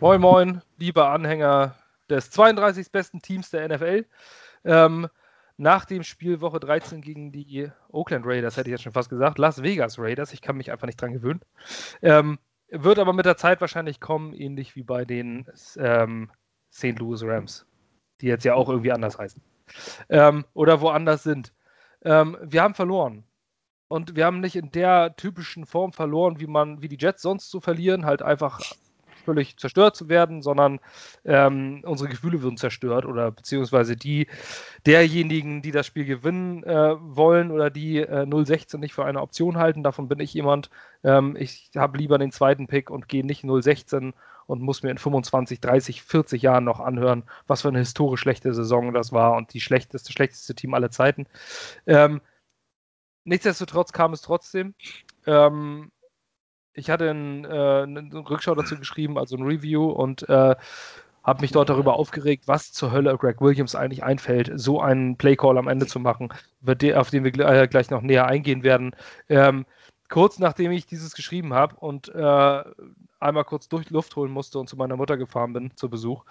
Moin Moin, liebe Anhänger des 32. besten Teams der NFL. Nach dem Spiel Woche 13 gegen die Oakland Raiders, hätte ich jetzt schon fast gesagt, Las Vegas Raiders, ich kann mich einfach nicht dran gewöhnen, wird aber mit der Zeit wahrscheinlich kommen, ähnlich wie bei den St. Louis Rams, die jetzt ja auch irgendwie anders heißen oder woanders sind. Wir haben verloren und wir haben nicht in der typischen Form verloren, wie die Jets sonst so verlieren, halt einfach völlig zerstört zu werden, sondern unsere Gefühle wurden zerstört oder beziehungsweise die derjenigen, die das Spiel gewinnen wollen oder die 0-16 nicht für eine Option halten, davon bin ich jemand. Ich habe lieber den zweiten Pick und gehe nicht 0-16 und muss mir in 25, 30, 40 Jahren noch anhören, was für eine historisch schlechte Saison das war und die schlechteste Team aller Zeiten. Nichtsdestotrotz kam es trotzdem. Ich hatte eine Rückschau dazu geschrieben, also ein Review, und habe mich dort darüber aufgeregt, was zur Hölle Greg Williams eigentlich einfällt, so einen Playcall am Ende zu machen, auf den wir gleich noch näher eingehen werden. Kurz nachdem ich dieses geschrieben habe und einmal kurz durch Luft holen musste und zu meiner Mutter gefahren bin, zu Besuch,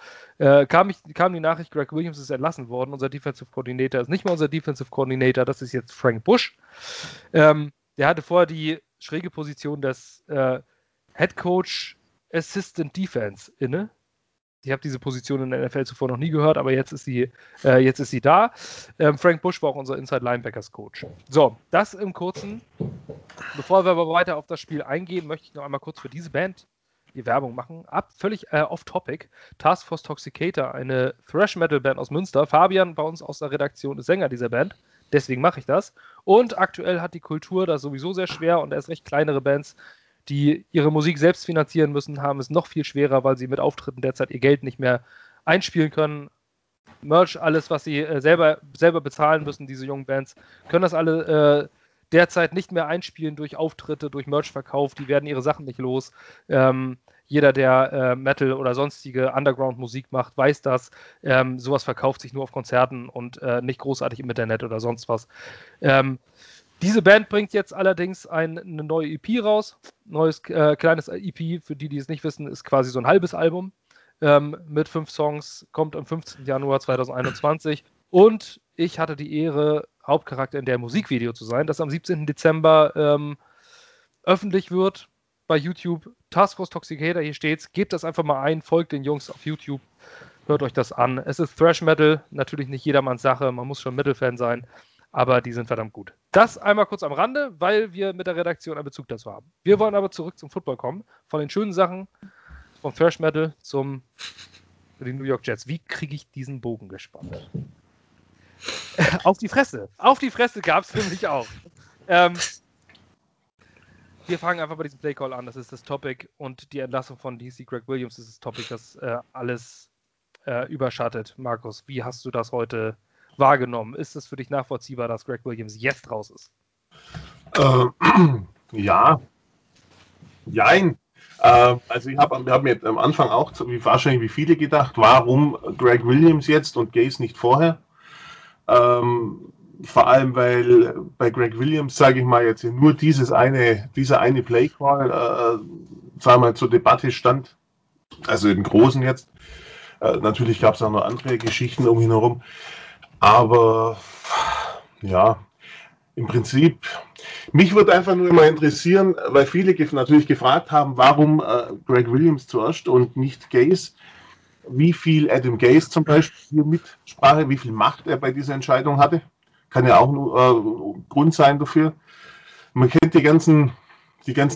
kam die Nachricht, Greg Williams ist entlassen worden, unser Defensive Coordinator ist nicht mehr unser Defensive Coordinator, das ist jetzt Frank Bush. Der hatte vorher die schräge Position des Head Coach Assistant Defense inne. Ich habe diese Position in der NFL zuvor noch nie gehört, aber jetzt ist sie da. Frank Bush war auch unser Inside Linebackers Coach. So, das im Kurzen. Bevor wir aber weiter auf das Spiel eingehen, möchte ich noch einmal kurz für diese Band die Werbung machen. Völlig off-topic. Task Force Toxicator, eine Thrash-Metal-Band aus Münster. Fabian bei uns aus der Redaktion ist Sänger dieser Band. Deswegen mache ich das. Und aktuell hat die Kultur das sowieso sehr schwer und erst recht kleinere Bands, die ihre Musik selbst finanzieren müssen, haben es noch viel schwerer, weil sie mit Auftritten derzeit ihr Geld nicht mehr einspielen können. Merch, alles, was sie selber bezahlen müssen, diese jungen Bands, können das alle derzeit nicht mehr einspielen durch Auftritte, durch Merchverkauf. Die werden ihre Sachen nicht los. Jeder, der Metal oder sonstige Underground-Musik macht, weiß das. Sowas verkauft sich nur auf Konzerten und nicht großartig im Internet oder sonst was. Diese Band bringt jetzt allerdings eine neue EP raus. Neues kleines EP, für die, die es nicht wissen, ist quasi so ein halbes Album mit 5 Songs, kommt am 15. Januar 2021. Und ich hatte die Ehre, Hauptcharakter in der Musikvideo zu sein, das am 17. Dezember öffentlich wird bei YouTube. Task Force Toxicator, hier steht's. Gebt das einfach mal ein, folgt den Jungs auf YouTube, hört euch das an. Es ist Thrash Metal, natürlich nicht jedermanns Sache, man muss schon Metal-Fan sein, aber die sind verdammt gut. Das einmal kurz am Rande, weil wir mit der Redaktion einen Bezug dazu haben. Wir wollen aber zurück zum Football kommen, von den schönen Sachen, vom Thrash Metal zum den New York Jets. Wie kriege ich diesen Bogen gespannt? Auf die Fresse gab es nämlich auch. Wir fangen einfach bei diesem Playcall an, das ist das Topic, und die Entlassung von DC Greg Williams ist das Topic, das alles überschattet. Markus, wie hast du das heute wahrgenommen? Ist es für dich nachvollziehbar, dass Greg Williams jetzt raus ist? Ja. Jein. Also ich hab mir am Anfang auch, wahrscheinlich wie viele, gedacht, warum Greg Williams jetzt und Gaze nicht vorher? Vor allem, weil bei Greg Williams, sage ich mal, jetzt nur dieser eine Playcall, sagen wir mal, zur Debatte stand, also im Großen jetzt. Natürlich gab es auch noch andere Geschichten um ihn herum, aber ja, im Prinzip, mich würde einfach nur immer interessieren, weil viele natürlich gefragt haben, warum Greg Williams zuerst und nicht Gaze. Wie viel Adam Gaze zum Beispiel hier Mitsprache, wie viel Macht er bei dieser Entscheidung hatte. Kann ja auch ein Grund sein dafür. Man kennt die ganzen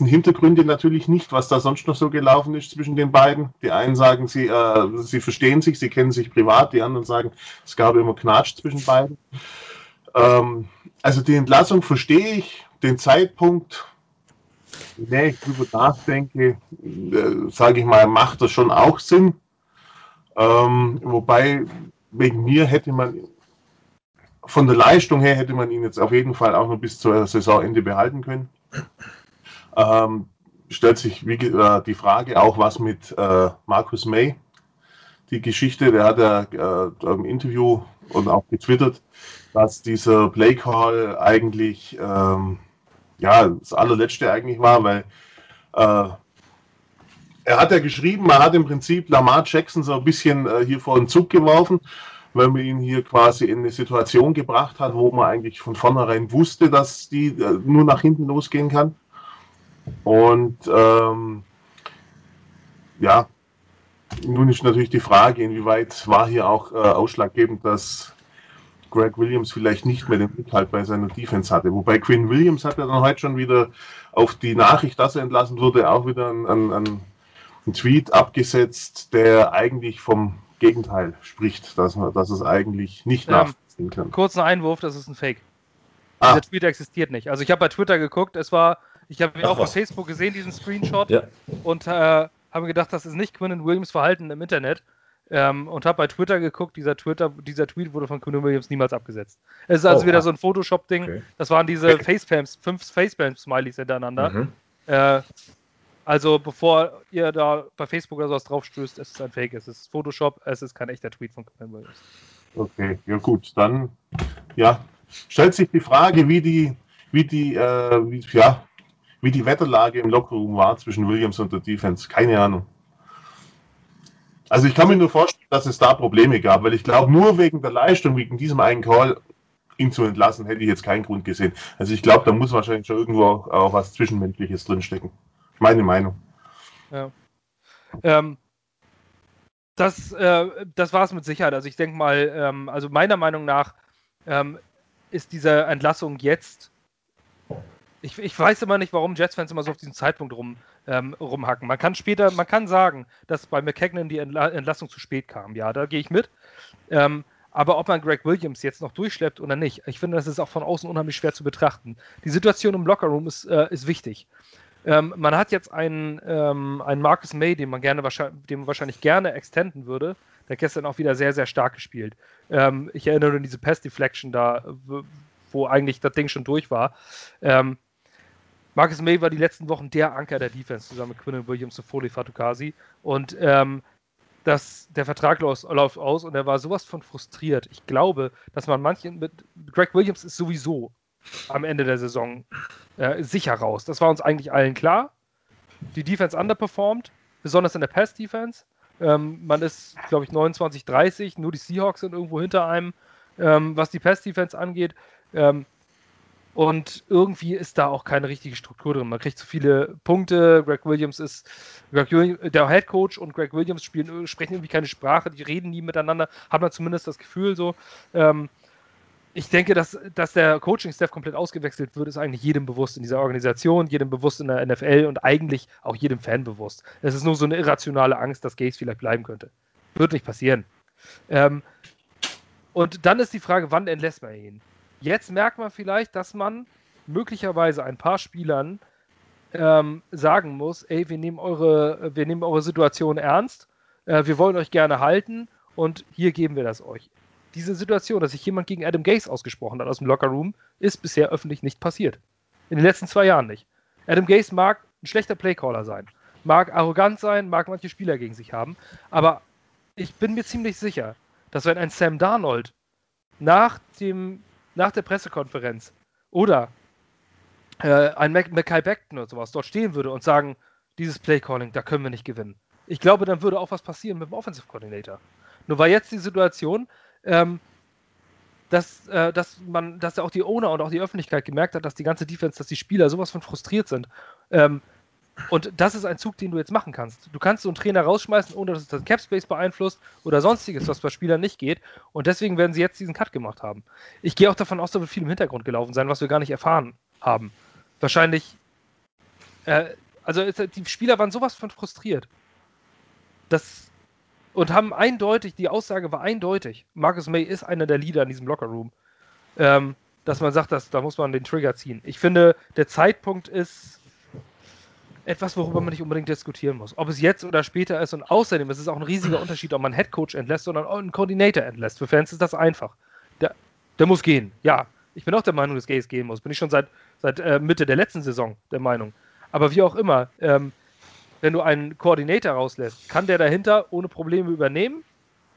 Hintergründe natürlich nicht, was da sonst noch so gelaufen ist zwischen den beiden. Die einen sagen, sie verstehen sich, sie kennen sich privat. Die anderen sagen, es gab immer Knatsch zwischen beiden. Also die Entlassung verstehe ich, den Zeitpunkt. Wenn ich drüber nachdenke, sage ich mal, macht das schon auch Sinn. Wobei, wegen mir hätte man, von der Leistung her, hätte man ihn jetzt auf jeden Fall auch noch bis zur Saisonende behalten können. Stellt sich die Frage auch, was mit Marcus Maye, die Geschichte, der hat im Interview und auch getwittert, dass dieser Playcall eigentlich das allerletzte eigentlich war, weil Er hat ja geschrieben, man hat im Prinzip Lamar Jackson so ein bisschen hier vor den Zug geworfen, weil man ihn hier quasi in eine Situation gebracht hat, wo man eigentlich von vornherein wusste, dass die nur nach hinten losgehen kann. Und ja, nun ist natürlich die Frage, inwieweit war hier auch ausschlaggebend, dass Greg Williams vielleicht nicht mehr den Rückhalt bei seiner Defense hatte. Wobei Quinnen Williams hat ja dann heute schon wieder auf die Nachricht, dass er entlassen wurde, auch wieder einen Tweet abgesetzt, der eigentlich vom Gegenteil spricht, dass es eigentlich nicht nachvollziehen kann. Kurzer Einwurf, das ist ein Fake. Ah. Dieser Tweet existiert nicht. Also ich habe bei Twitter geguckt, ich habe ihn auch auf Facebook gesehen, diesen Screenshot, ja. Und habe gedacht, das ist nicht Quinnen Williams Verhalten im Internet. Und habe bei Twitter geguckt, dieser Tweet wurde von Quinnen Williams niemals abgesetzt. Es ist also wieder so ein Photoshop-Ding. Okay. Das waren diese Facepalms, 5 Facepalm-Smileys hintereinander. Mhm. Also bevor ihr da bei Facebook oder sowas draufstößt, es ist ein Fake, es ist Photoshop, es ist kein echter Tweet von Quinnen Williams. Okay, ja gut, dann stellt sich die Frage, wie die Wetterlage im Lockerroom war zwischen Williams und der Defense. Keine Ahnung. Also ich kann mir nur vorstellen, dass es da Probleme gab, weil ich glaube, nur wegen der Leistung, wegen diesem einen Call, ihn zu entlassen, hätte ich jetzt keinen Grund gesehen. Also ich glaube, da muss wahrscheinlich schon irgendwo auch was Zwischenmenschliches drinstecken. Meine Meinung. Ja. Das war es mit Sicherheit. Also ich denke mal, also meiner Meinung nach ist diese Entlassung jetzt, ich weiß immer nicht, warum Jets-Fans immer so auf diesen Zeitpunkt rumhacken. Man kann sagen, dass bei McKagan die Entlassung zu spät kam. Ja, da gehe ich mit. Aber ob man Greg Williams jetzt noch durchschleppt oder nicht, ich finde, das ist auch von außen unheimlich schwer zu betrachten. Die Situation im Lockerroom ist wichtig. Man hat jetzt einen Marcus Maye, den man wahrscheinlich gerne extenden würde, der gestern auch wieder sehr, sehr stark gespielt. Ich erinnere nur an diese Pass-Deflection da, wo eigentlich das Ding schon durch war. Marcus Maye war die letzten Wochen der Anker der Defense, zusammen mit Quinnen Williams und Foley Fatukasi. Und der Vertrag läuft aus und er war sowas von frustriert. Ich glaube, dass man Greg Williams ist sowieso am Ende der Saison sicher raus. Das war uns eigentlich allen klar. Die Defense underperformed, besonders in der Pass-Defense. Man ist, glaube ich, 29-30, nur die Seahawks sind irgendwo hinter einem, was die Pass-Defense angeht. Und irgendwie ist da auch keine richtige Struktur drin. Man kriegt zu viele Punkte. Der Head Coach und Greg Williams sprechen irgendwie keine Sprache, die reden nie miteinander, hat man zumindest das Gefühl so. Ich denke, dass der Coaching-Staff komplett ausgewechselt wird, ist eigentlich jedem bewusst in dieser Organisation, jedem bewusst in der NFL und eigentlich auch jedem Fan bewusst. Es ist nur so eine irrationale Angst, dass Gaze vielleicht bleiben könnte. Wird nicht passieren. Und dann ist die Frage, wann entlässt man ihn? Jetzt merkt man vielleicht, dass man möglicherweise ein paar Spielern sagen muss, ey, wir nehmen eure Situation ernst, wir wollen euch gerne halten und hier geben wir das euch. Diese Situation, dass sich jemand gegen Adam Gase ausgesprochen hat aus dem Lockerroom, ist bisher öffentlich nicht passiert. In den letzten 2 Jahren nicht. Adam Gase mag ein schlechter Playcaller sein, mag arrogant sein, mag manche Spieler gegen sich haben, aber ich bin mir ziemlich sicher, dass wenn ein Sam Darnold nach der Pressekonferenz oder ein Mekhi Becton oder sowas dort stehen würde und sagen, dieses Playcalling, da können wir nicht gewinnen. Ich glaube, dann würde auch was passieren mit dem Offensive Coordinator. Nur war jetzt die Situation, dass auch die Owner und auch die Öffentlichkeit gemerkt hat, dass die ganze Defense, dass die Spieler sowas von frustriert sind. Und das ist ein Zug, den du jetzt machen kannst. Du kannst so einen Trainer rausschmeißen, ohne dass es das Capspace beeinflusst oder sonstiges, was bei Spielern nicht geht. Und deswegen werden sie jetzt diesen Cut gemacht haben. Ich gehe auch davon aus, da wird viel im Hintergrund gelaufen sein, was wir gar nicht erfahren haben. Wahrscheinlich, die Spieler waren sowas von frustriert. Die Aussage war eindeutig. Marcus Maye ist einer der Leader in diesem Lockerroom. Dass man sagt, da muss man den Trigger ziehen. Ich finde, der Zeitpunkt ist etwas, worüber man nicht unbedingt diskutieren muss. Ob es jetzt oder später ist. Und außerdem ist es auch ein riesiger Unterschied, ob man einen Headcoach entlässt oder einen Coordinator entlässt. Für Fans ist das einfach. Der muss gehen. Ja, ich bin auch der Meinung, dass Gaze gehen muss. Bin ich schon seit Mitte der letzten Saison der Meinung. Aber wie auch immer, wenn du einen Koordinator rauslässt, kann der dahinter ohne Probleme übernehmen.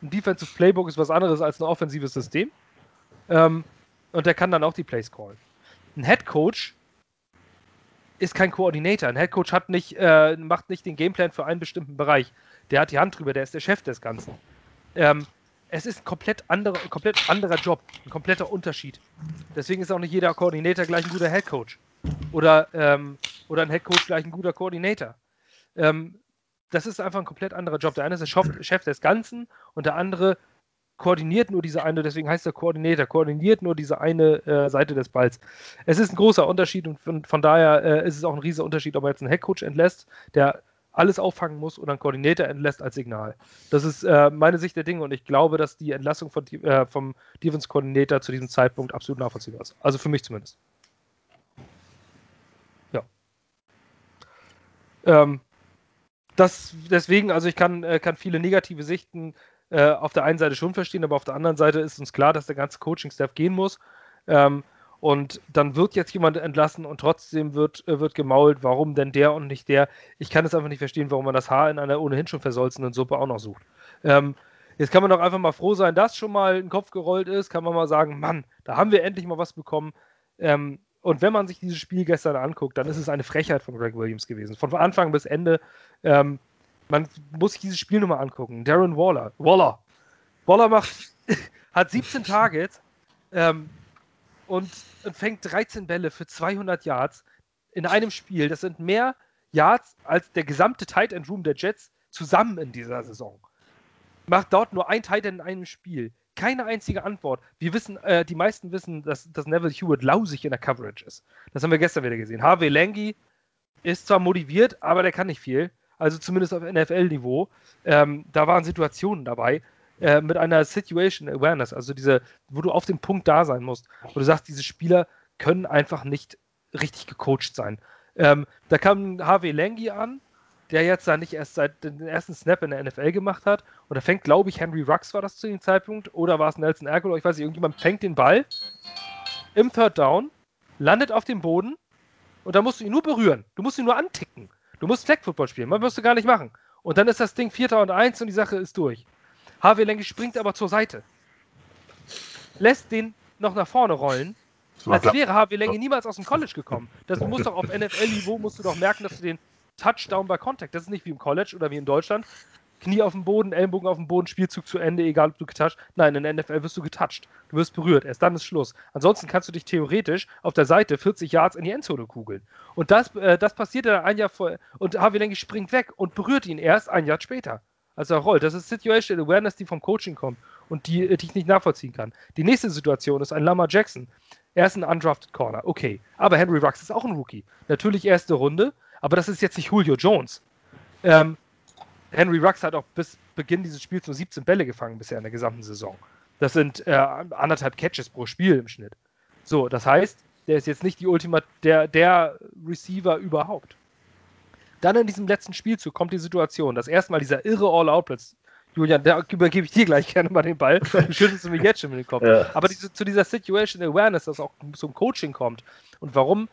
Ein Defensive Playbook ist was anderes als ein offensives System. Und der kann dann auch die Plays callen. Ein Head Coach ist kein Koordinator. Ein Headcoach hat nicht, macht nicht den Gameplan für einen bestimmten Bereich. Der hat die Hand drüber, der ist der Chef des Ganzen. Es ist ein komplett anderer Job, ein kompletter Unterschied. Deswegen ist auch nicht jeder Koordinator gleich ein guter Headcoach. Oder ein Headcoach gleich ein guter Koordinator. Das ist einfach ein komplett anderer Job. Der eine ist der Chef des Ganzen und der andere koordiniert nur diese eine, deswegen heißt der Koordinator, koordiniert nur diese eine Seite des Balls. Es ist ein großer Unterschied und von daher ist es auch ein riesiger Unterschied, ob man jetzt einen Headcoach entlässt, der alles auffangen muss, oder einen Koordinator entlässt als Signal. Das ist meine Sicht der Dinge und ich glaube, dass die Entlassung vom Defense-Koordinator zu diesem Zeitpunkt absolut nachvollziehbar ist. Also für mich zumindest. Ja. Deswegen, also ich kann viele negative Sichten auf der einen Seite schon verstehen, aber auf der anderen Seite ist uns klar, dass der ganze Coaching-Staff gehen muss. Und dann wird jetzt jemand entlassen und trotzdem wird gemault, warum denn der und nicht der. Ich kann es einfach nicht verstehen, warum man das Haar in einer ohnehin schon versolzenden Suppe auch noch sucht. Jetzt kann man doch einfach mal froh sein, dass schon mal ein Kopf gerollt ist, kann man mal sagen, Mann, da haben wir endlich mal was bekommen. Und wenn man sich dieses Spiel gestern anguckt, dann ist es eine Frechheit von Greg Williams gewesen. Von Anfang bis Ende. Man muss sich dieses Spiel nochmal angucken. Darren Waller hat 17 Targets und fängt 13 Bälle für 200 Yards in einem Spiel. Das sind mehr Yards als der gesamte Tight End Room der Jets zusammen in dieser Saison. Macht dort nur ein Tight End in einem Spiel. Keine einzige Antwort. Wir wissen, die meisten wissen, dass Neville Hewitt lausig in der Coverage ist. Das haben wir gestern wieder gesehen. Harvey Langi ist zwar motiviert, aber der kann nicht viel. Also zumindest auf NFL-Niveau, da waren Situationen dabei, mit einer Situation Awareness, also diese, wo du auf dem Punkt da sein musst, wo du sagst, diese Spieler können einfach nicht richtig gecoacht sein. Da kam Harvey Langi an, der jetzt da nicht erst seit den ersten Snap in der NFL gemacht hat, und da fängt, glaube ich, Henry Ruggs war das zu dem Zeitpunkt, oder war es Nelson Aguilar, ich weiß nicht, irgendjemand fängt den Ball im Third Down, landet auf dem Boden, und da musst du ihn nur berühren, du musst ihn nur anticken. Du musst Flag Football spielen, man musst du gar nicht machen. Und dann ist das Ding 4. und 1 und die Sache ist durch. Harvey Langi springt aber zur Seite. Lässt den noch nach vorne rollen, als wäre Harvey Langi niemals aus dem College gekommen. Das musst doch auf NFL-Niveau musst du doch merken, dass du den Touchdown bei Contact, das ist nicht wie im College oder wie in Deutschland, Knie auf dem Boden, Ellenbogen auf dem Boden, Spielzug zu Ende, egal ob du getoucht. Nein, in der NFL wirst du getoucht. Du wirst berührt, erst dann ist Schluss. Ansonsten kannst du dich theoretisch auf der Seite 40 Yards in die Endzone kugeln. Und das passiert dann ein Jahr vorher. Und Harvey Langi springt weg und berührt ihn erst ein Jahr später, als er rollt. Das ist Situation Awareness, die vom Coaching kommt und die ich nicht nachvollziehen kann. Die nächste Situation ist ein Lamar Jackson. Er ist ein undrafted Corner, okay. Aber Henry Ruggs ist auch ein Rookie. Natürlich erste Runde, aber das ist jetzt nicht Julio Jones. Henry Ruggs hat auch bis Beginn dieses Spiels nur 17 Bälle gefangen bisher in der gesamten Saison. Das sind 1,5 Catches pro Spiel im Schnitt. So, das heißt, der ist jetzt nicht die der Receiver überhaupt. Dann in diesem letzten Spielzug kommt die Situation, dass erstmal dieser irre All-Out-Blitz, Julian, da übergebe ich dir gleich gerne mal den Ball, du schüttelst mich jetzt schon mit dem Kopf. Ja. Aber zu dieser Situation Awareness, dass auch zum Coaching kommt und warum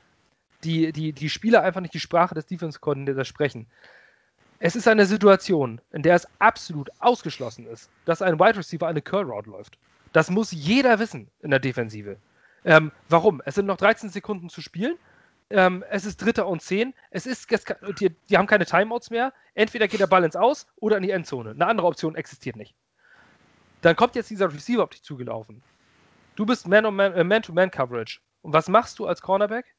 die Spieler einfach nicht die Sprache des Defense-Coordinators sprechen. Es ist eine Situation, in der es absolut ausgeschlossen ist, dass ein Wide Receiver eine Curl Route läuft. Das muss jeder wissen in der Defensive. Warum? Es sind noch 13 Sekunden zu spielen. Es ist 3. und 10. Die haben keine Timeouts mehr. Entweder geht der Ball ins Aus oder in die Endzone. Eine andere Option existiert nicht. Dann kommt jetzt dieser Receiver auf dich zugelaufen. Du bist Man-to-Man-Coverage. Und was machst du als Cornerback?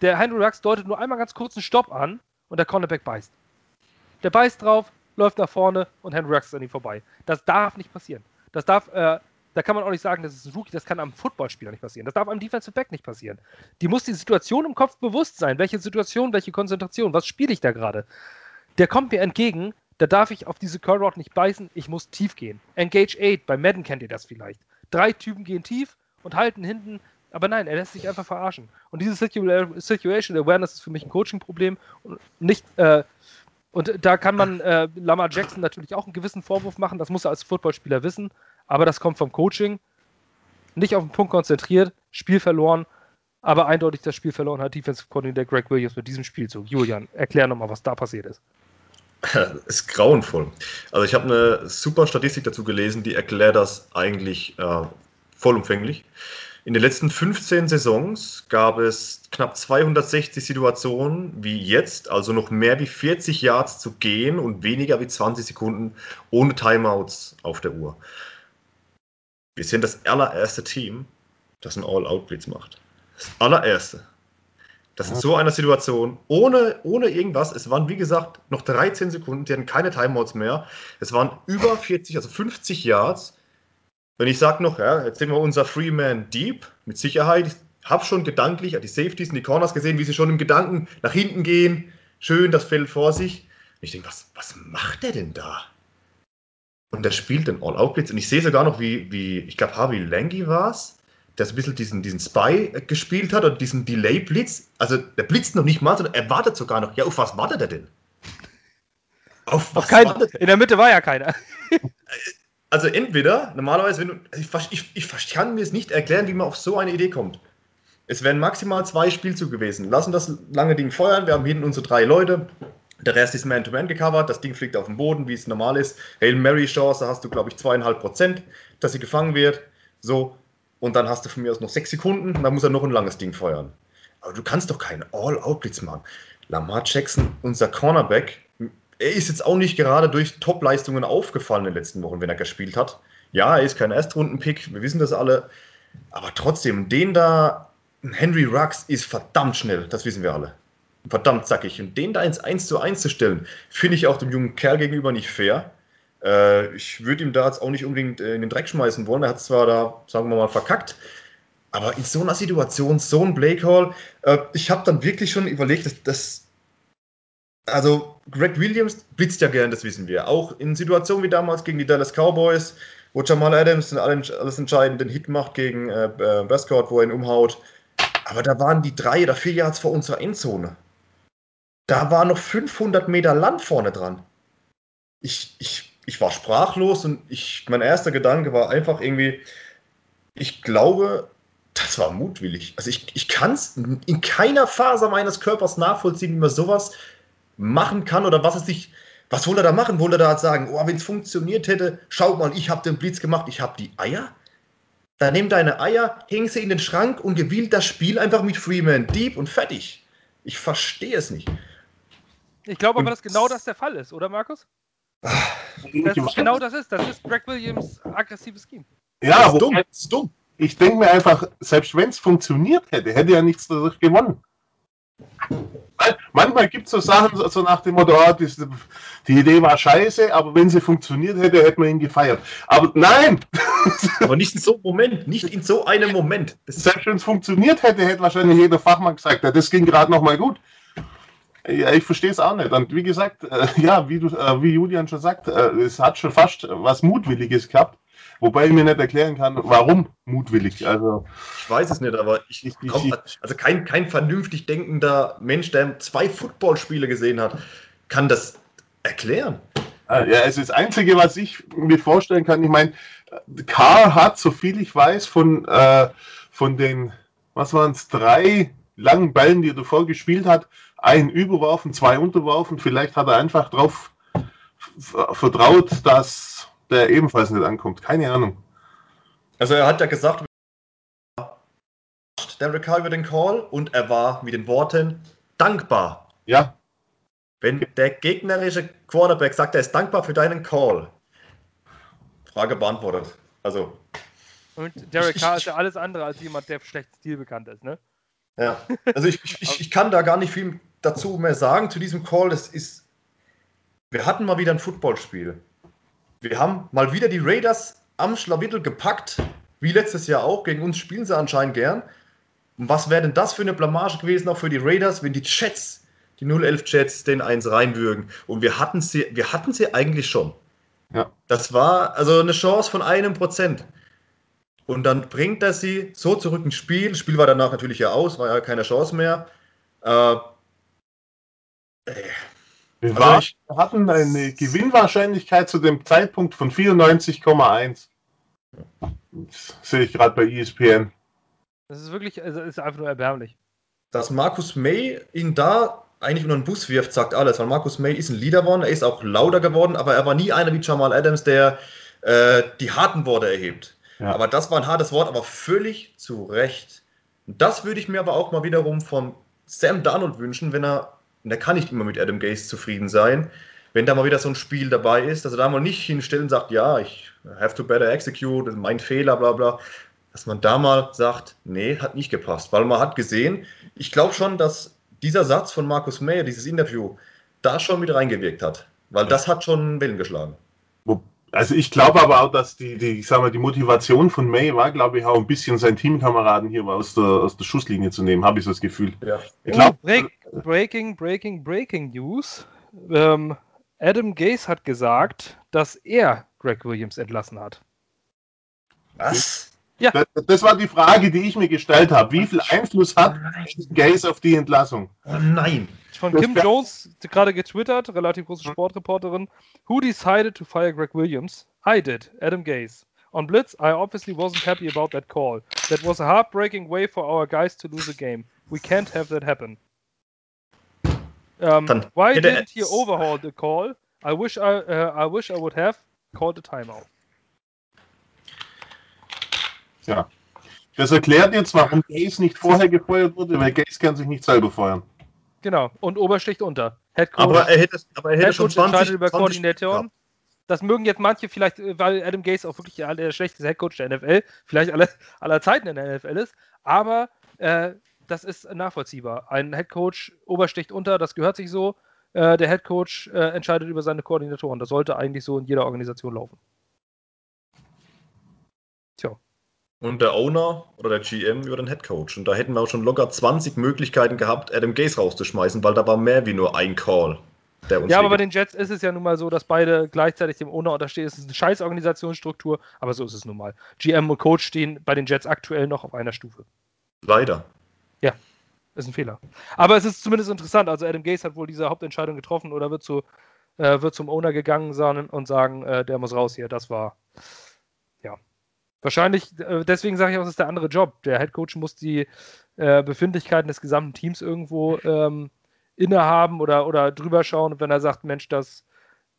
Der Henry Ruggs deutet nur einmal ganz kurz einen Stopp an und der Cornerback beißt. Der beißt drauf, läuft nach vorne und Henry Ruggs ist an ihm vorbei. Das darf nicht passieren. Das darf, da kann man auch nicht sagen, das ist ein Rookie, das kann am Footballspieler nicht passieren. Das darf am Defensive Back nicht passieren. Die muss die Situation im Kopf bewusst sein. Welche Situation, welche Konzentration, was spiele ich da gerade? Der kommt mir entgegen, da darf ich auf diese Curl Route nicht beißen, ich muss tief gehen. Engage 8, bei Madden kennt ihr das vielleicht. 3 Typen gehen tief und halten hinten, aber nein, er lässt sich einfach verarschen. Und diese Situation Awareness ist für mich ein Coaching-Problem und nicht... Und da kann man Lamar Jackson natürlich auch einen gewissen Vorwurf machen, das muss er als Footballspieler wissen, aber das kommt vom Coaching. Nicht auf den Punkt konzentriert, Spiel verloren, aber eindeutig das Spiel verloren hat Defensive Coordinator Greg Williams mit diesem Spielzug. Julian, erklär nochmal, was da passiert ist. Das ist grauenvoll. Also ich habe eine super Statistik dazu gelesen, die erklärt das eigentlich vollumfänglich. In den letzten 15 Saisons gab es knapp 260 Situationen wie jetzt, also noch mehr wie 40 Yards zu gehen und weniger wie 20 Sekunden ohne Timeouts auf der Uhr. Wir sind das allererste Team, das ein All-Out-Blitz macht. Das allererste. Das in so einer Situation, ohne irgendwas, es waren wie gesagt noch 13 Sekunden, die hatten keine Timeouts mehr. Es waren über 40, also 50 Yards. Und ich sage noch, ja, jetzt sind wir unser Freeman deep, mit Sicherheit. Ich habe schon gedanklich die Safeties und die Corners gesehen, wie sie schon im Gedanken nach hinten gehen. Schön das Feld vor sich. Und ich denke, was macht der denn da? Und der spielt den All-Out-Blitz. Und ich sehe sogar noch, wie ich glaube, Harvey Langi war es, der so ein bisschen diesen Spy gespielt hat oder diesen Delay-Blitz. Also der blitzt noch nicht mal, sondern er wartet sogar noch. Ja, auf was wartet er denn? Auf keinen, wartet er? In der Mitte war ja keiner. Also entweder, normalerweise, wenn du, ich kann mir es nicht erklären, wie man auf so eine Idee kommt. Es wären maximal 2 Spielzüge gewesen. Lassen das lange Ding feuern, wir haben hinten unsere 3 Leute, der Rest ist Man-to-Man gecovert, das Ding fliegt auf den Boden, wie es normal ist. Hail Mary Chance, da hast du, glaube ich, 2,5%, dass sie gefangen wird. So, und dann hast du von mir aus noch 6 Sekunden und dann muss er noch ein langes Ding feuern. Aber du kannst doch keinen All-Out-Blitz machen. Lamar Jackson, unser Cornerback, er ist jetzt auch nicht gerade durch Top-Leistungen aufgefallen in den letzten Wochen, wenn er gespielt hat. Ja, er ist kein Erstrunden-Pick, wir wissen das alle. Aber trotzdem, den da, Henry Ruggs ist verdammt schnell, das wissen wir alle. Verdammt zackig. Und den da ins 1:1 zu stellen, finde ich auch dem jungen Kerl gegenüber nicht fair. Ich würde ihm da jetzt auch nicht unbedingt in den Dreck schmeißen wollen. Er hat es zwar da, sagen wir mal, verkackt, aber in so einer Situation, so ein Play-Call, ich habe dann wirklich schon überlegt, also Greg Williams blitzt ja gern, das wissen wir. Auch in Situationen wie damals gegen die Dallas Cowboys, wo Jamal Adams den alles entscheidenden Hit macht gegen Westcott, wo er ihn umhaut. Aber da waren die 3 oder 4 Yards vor unserer Endzone. Da war noch 500 Meter Land vorne dran. Ich war sprachlos und mein erster Gedanke war einfach irgendwie, ich glaube, das war mutwillig. Also ich kann es in keiner Faser meines Körpers nachvollziehen, wie man sowas machen kann oder was wollte er da machen? Wollte er da sagen, oh, wenn es funktioniert hätte, schaut mal, ich habe den Blitz gemacht, ich habe die Eier? Dann nimm deine Eier, häng sie in den Schrank und gewinne das Spiel einfach mit Freeman Deep und fertig. Ich verstehe es nicht. Ich glaube aber, dass genau das der Fall ist, oder Markus? Das ist Greg Williams aggressives Scheme. Ja, das ist dumm. Das ist dumm. Ich denke mir einfach, selbst wenn es funktioniert hätte ja nichts dadurch gewonnen. Manchmal gibt es so Sachen, so nach dem Motto, oh, die Idee war scheiße, aber wenn sie funktioniert hätte, hätten wir ihn gefeiert. Aber nein! Aber nicht in so einem Moment, nicht in so einem Moment. Selbst wenn es funktioniert hätte, hätte wahrscheinlich jeder Fachmann gesagt, ja, das ging gerade nochmal gut. Ja, ich verstehe es auch nicht. Und wie gesagt, wie Julian schon sagt, es hat schon fast was Mutwilliges gehabt. Wobei ich mir nicht erklären kann, warum mutwillig. Also, ich weiß es nicht, aber kein vernünftig denkender Mensch, der 2 Footballspiele gesehen hat, kann das erklären. Ja, es ist das Einzige, was ich mir vorstellen kann. Ich meine, Carr hat, so viel ich weiß, von den, was waren es, 3 langen Bällen, die er davor gespielt hat, einen überworfen, 2 unterworfen. Vielleicht hat er einfach darauf vertraut, dass der ebenfalls nicht ankommt. Keine Ahnung. Also er hat ja gesagt, Derek Carr über den Call und er war mit den Worten dankbar. Ja. Wenn der gegnerische Quarterback sagt, er ist dankbar für deinen Call. Frage beantwortet. Also. Und Derek Carr ist ja alles andere als jemand, der für schlechten Stil bekannt ist, ne? Ja. Also ich kann da gar nicht viel dazu mehr sagen zu diesem Call. Wir hatten mal wieder ein Footballspiel. Wir haben mal wieder die Raiders am Schlawittel gepackt, wie letztes Jahr auch. Gegen uns spielen sie anscheinend gern. Und was wäre denn das für eine Blamage gewesen, auch für die Raiders, wenn die Jets, die 011 Jets, den 1 reinwürgen? Und wir hatten sie eigentlich schon. Ja. Das war also eine Chance von 1%. Und dann bringt er sie so zurück ins Spiel. Das Spiel war danach natürlich ja aus, war ja keine Chance mehr. Wir hatten eine Gewinnwahrscheinlichkeit zu dem Zeitpunkt von 94,1. Das sehe ich gerade bei ESPN. Das ist wirklich, ist einfach nur erbärmlich. Dass Marcus Maye ihn da eigentlich unter den Bus wirft, sagt alles. Weil Marcus Maye ist ein Leader geworden, er ist auch lauter geworden, aber er war nie einer wie Jamal Adams, der die harten Worte erhebt. Ja. Aber das war ein hartes Wort, aber völlig zu Recht. Und das würde ich mir aber auch mal wiederum von Sam Darnold wünschen, wenn er, und er kann nicht immer mit Adam Gase zufrieden sein, wenn da mal wieder so ein Spiel dabei ist, dass er da mal nicht hinstellt und sagt, ja, ich have to better execute, das ist mein Fehler, bla bla. Dass man da mal sagt, nee, hat nicht gepasst. Weil man hat gesehen, ich glaube schon, dass dieser Satz von Marcus Maye, dieses Interview, da schon mit reingewirkt hat. Weil das hat schon Wellen geschlagen. Also ich glaube aber auch, dass die Motivation von Maye war, glaube ich, auch ein bisschen seinen Teamkameraden hier mal aus der Schusslinie zu nehmen, habe ich so das Gefühl. Ja. Ich glaub, breaking News. Adam Gase hat gesagt, dass er Greg Williams entlassen hat. Was? Ja. Das war die Frage, die ich mir gestellt habe. Wie viel Einfluss hat Gase auf die Entlassung? Oh nein. Von Kim Jones, gerade getwittert, relativ große Sportreporterin. Who decided to fire Greg Williams? I did, Adam Gase. On Blitz, I obviously wasn't happy about that call. That was a heartbreaking way for our guys to lose a game. We can't have that happen. Why didn't he overhaul the call? I wish I would have called a timeout. Ja, das erklärt jetzt, warum Gase nicht vorher gefeuert wurde, weil Gase kann sich nicht selber feuern. Genau, und Oberschicht unter. Aber er hätte schon 20 über Koordinatoren. Das mögen jetzt manche vielleicht, weil Adam Gase auch wirklich der schlechteste Headcoach der NFL, vielleicht aller Zeiten in der NFL ist, aber das ist nachvollziehbar. Ein Headcoach Oberschicht unter, das gehört sich so. Der Headcoach entscheidet über seine Koordinatoren. Das sollte eigentlich so in jeder Organisation laufen. Tja. Und der Owner oder der GM über den Headcoach. Und da hätten wir auch schon locker 20 Möglichkeiten gehabt, Adam Gase rauszuschmeißen, weil da war mehr wie nur ein Call. Ja, aber bei den Jets ist es ja nun mal so, dass beide gleichzeitig dem Owner unterstehen. Es ist eine scheiß Organisationsstruktur, aber so ist es nun mal. GM und Coach stehen bei den Jets aktuell noch auf einer Stufe. Leider. Ja, ist ein Fehler. Aber es ist zumindest interessant. Also Adam Gase hat wohl diese Hauptentscheidung getroffen oder wird zum Owner gegangen sein und sagen, der muss raus hier. Das war... ja. Wahrscheinlich, deswegen sage ich auch, das ist der andere Job. Der Headcoach muss die Befindlichkeiten des gesamten Teams irgendwo innehaben oder drüber schauen. Und wenn er sagt, Mensch,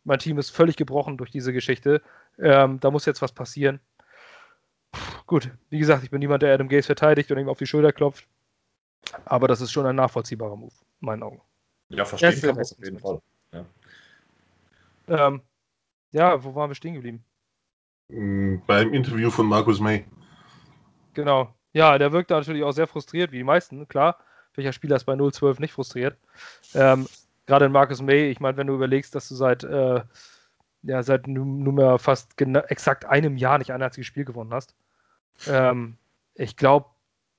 mein Team ist völlig gebrochen durch diese Geschichte, da muss jetzt was passieren. Gut, wie gesagt, ich bin niemand, der Adam Gase verteidigt und ihm auf die Schulter klopft. Aber das ist schon ein nachvollziehbarer Move, in meinen Augen. Ja, verstehe ich auf jeden Fall. Ja. Wo waren wir stehen geblieben? Beim Interview von Marcus Maye. Genau. Ja, der wirkt da natürlich auch sehr frustriert, wie die meisten. Klar, welcher Spieler ist bei 0-12 nicht frustriert? Gerade in Marcus Maye, ich meine, wenn du überlegst, dass du seit nunmehr fast exakt einem Jahr nicht ein einziges Spiel gewonnen hast, ich glaube,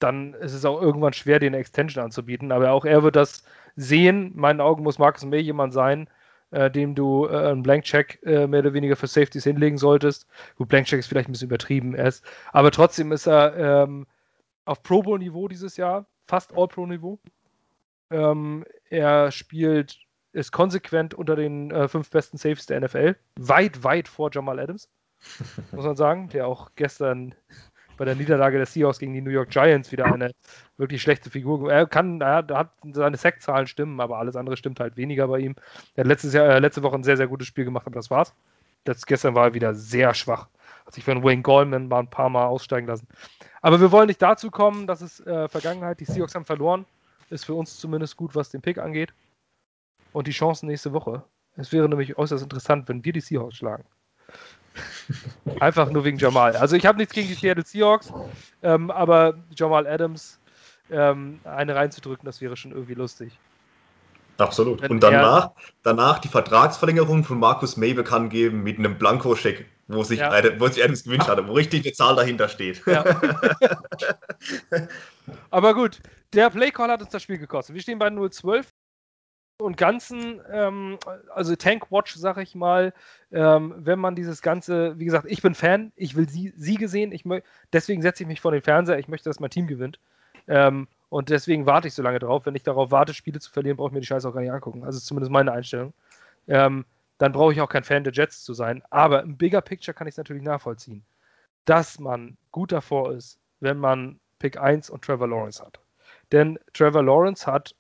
dann ist es auch irgendwann schwer, den Extension anzubieten. Aber auch er wird das sehen. In meinen Augen muss Marcus Maye jemand sein, dem du einen Blank-Check mehr oder weniger für Safeties hinlegen solltest. Gut, Blank-Check ist vielleicht ein bisschen übertrieben erst. Aber trotzdem ist er auf Pro-Bowl-Niveau dieses Jahr, fast All-Pro-Niveau. Er ist konsequent unter den 5 besten Safes der NFL. Weit, weit vor Jamal Adams, muss man sagen, der auch gestern bei der Niederlage der Seahawks gegen die New York Giants wieder eine wirklich schlechte Figur. Er hat seine Sackzahlen stimmen, aber alles andere stimmt halt weniger bei ihm. Er hat letzte Woche ein sehr, sehr gutes Spiel gemacht, aber das war's. Gestern war er wieder sehr schwach. Hat sich von Wayne Gallman mal ein paar Mal aussteigen lassen. Aber wir wollen nicht dazu kommen, das ist Vergangenheit. Die Seahawks haben verloren. Ist für uns zumindest gut, was den Pick angeht. Und die Chancen nächste Woche. Es wäre nämlich äußerst interessant, wenn wir die Seahawks schlagen. Einfach nur wegen Jamal. Also ich habe nichts gegen die Seattle Seahawks, aber Jamal Adams eine reinzudrücken, das wäre schon irgendwie lustig. Absolut. Wenn und danach die Vertragsverlängerung von Marcus Maye bekannt geben mit einem Blankoscheck, wo sich Adams gewünscht hatte, wo richtig eine Zahl dahinter steht. Ja. Aber gut, der Playcall hat uns das Spiel gekostet. Wir stehen bei 0-12. Und Ganzen, also Tankwatch, sag ich mal, wenn man dieses Ganze, wie gesagt, ich bin Fan, ich will Siege sehen, deswegen setze ich mich vor den Fernseher, ich möchte, dass mein Team gewinnt. Und deswegen warte ich so lange drauf. Wenn ich darauf warte, Spiele zu verlieren, brauche ich mir die Scheiße auch gar nicht angucken. Also ist zumindest meine Einstellung. Dann brauche ich auch kein Fan der Jets zu sein. Aber im Bigger Picture kann ich es natürlich nachvollziehen, dass man gut davor ist, wenn man Pick 1 und Trevor Lawrence hat. Denn Trevor Lawrence hat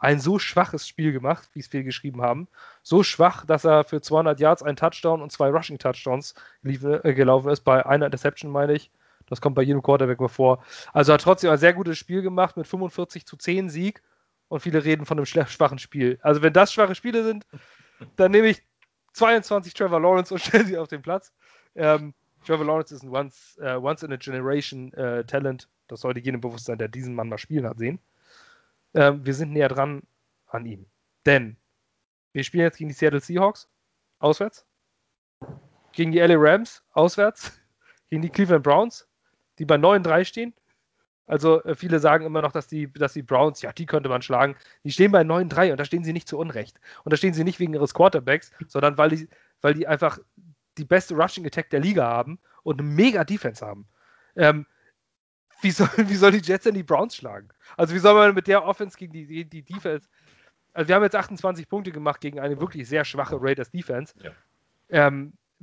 ein so schwaches Spiel gemacht, wie es viele geschrieben haben. So schwach, dass er für 200 Yards, einen Touchdown und 2 Rushing-Touchdowns gelaufen ist, bei einer Interception, meine ich. Das kommt bei jedem Quarterback mal vor. Also hat trotzdem ein sehr gutes Spiel gemacht mit 45-10 Sieg und viele reden von einem schwachen Spiel. Also wenn das schwache Spiele sind, dann nehme ich 22 Trevor Lawrence und stelle sie auf den Platz. Trevor Lawrence ist ein Once-in-a-Generation-Talent. Das sollte jedem bewusst sein, der diesen Mann mal spielen hat sehen. Wir sind näher dran an ihm. Denn wir spielen jetzt gegen die Seattle Seahawks auswärts, gegen die LA Rams auswärts, gegen die Cleveland Browns, die bei 9-3 stehen. Also viele sagen immer noch, dass die Browns, ja, die könnte man schlagen. Die stehen bei 9-3 und da stehen sie nicht zu Unrecht. Und da stehen sie nicht wegen ihres Quarterbacks, sondern weil die einfach die beste Rushing Attack der Liga haben und eine mega Defense haben. Wie soll die Jets denn die Browns schlagen? Also wie soll man mit der Offense gegen die Defense... Also wir haben jetzt 28 Punkte gemacht gegen eine wirklich sehr schwache Raiders Defense. Ja.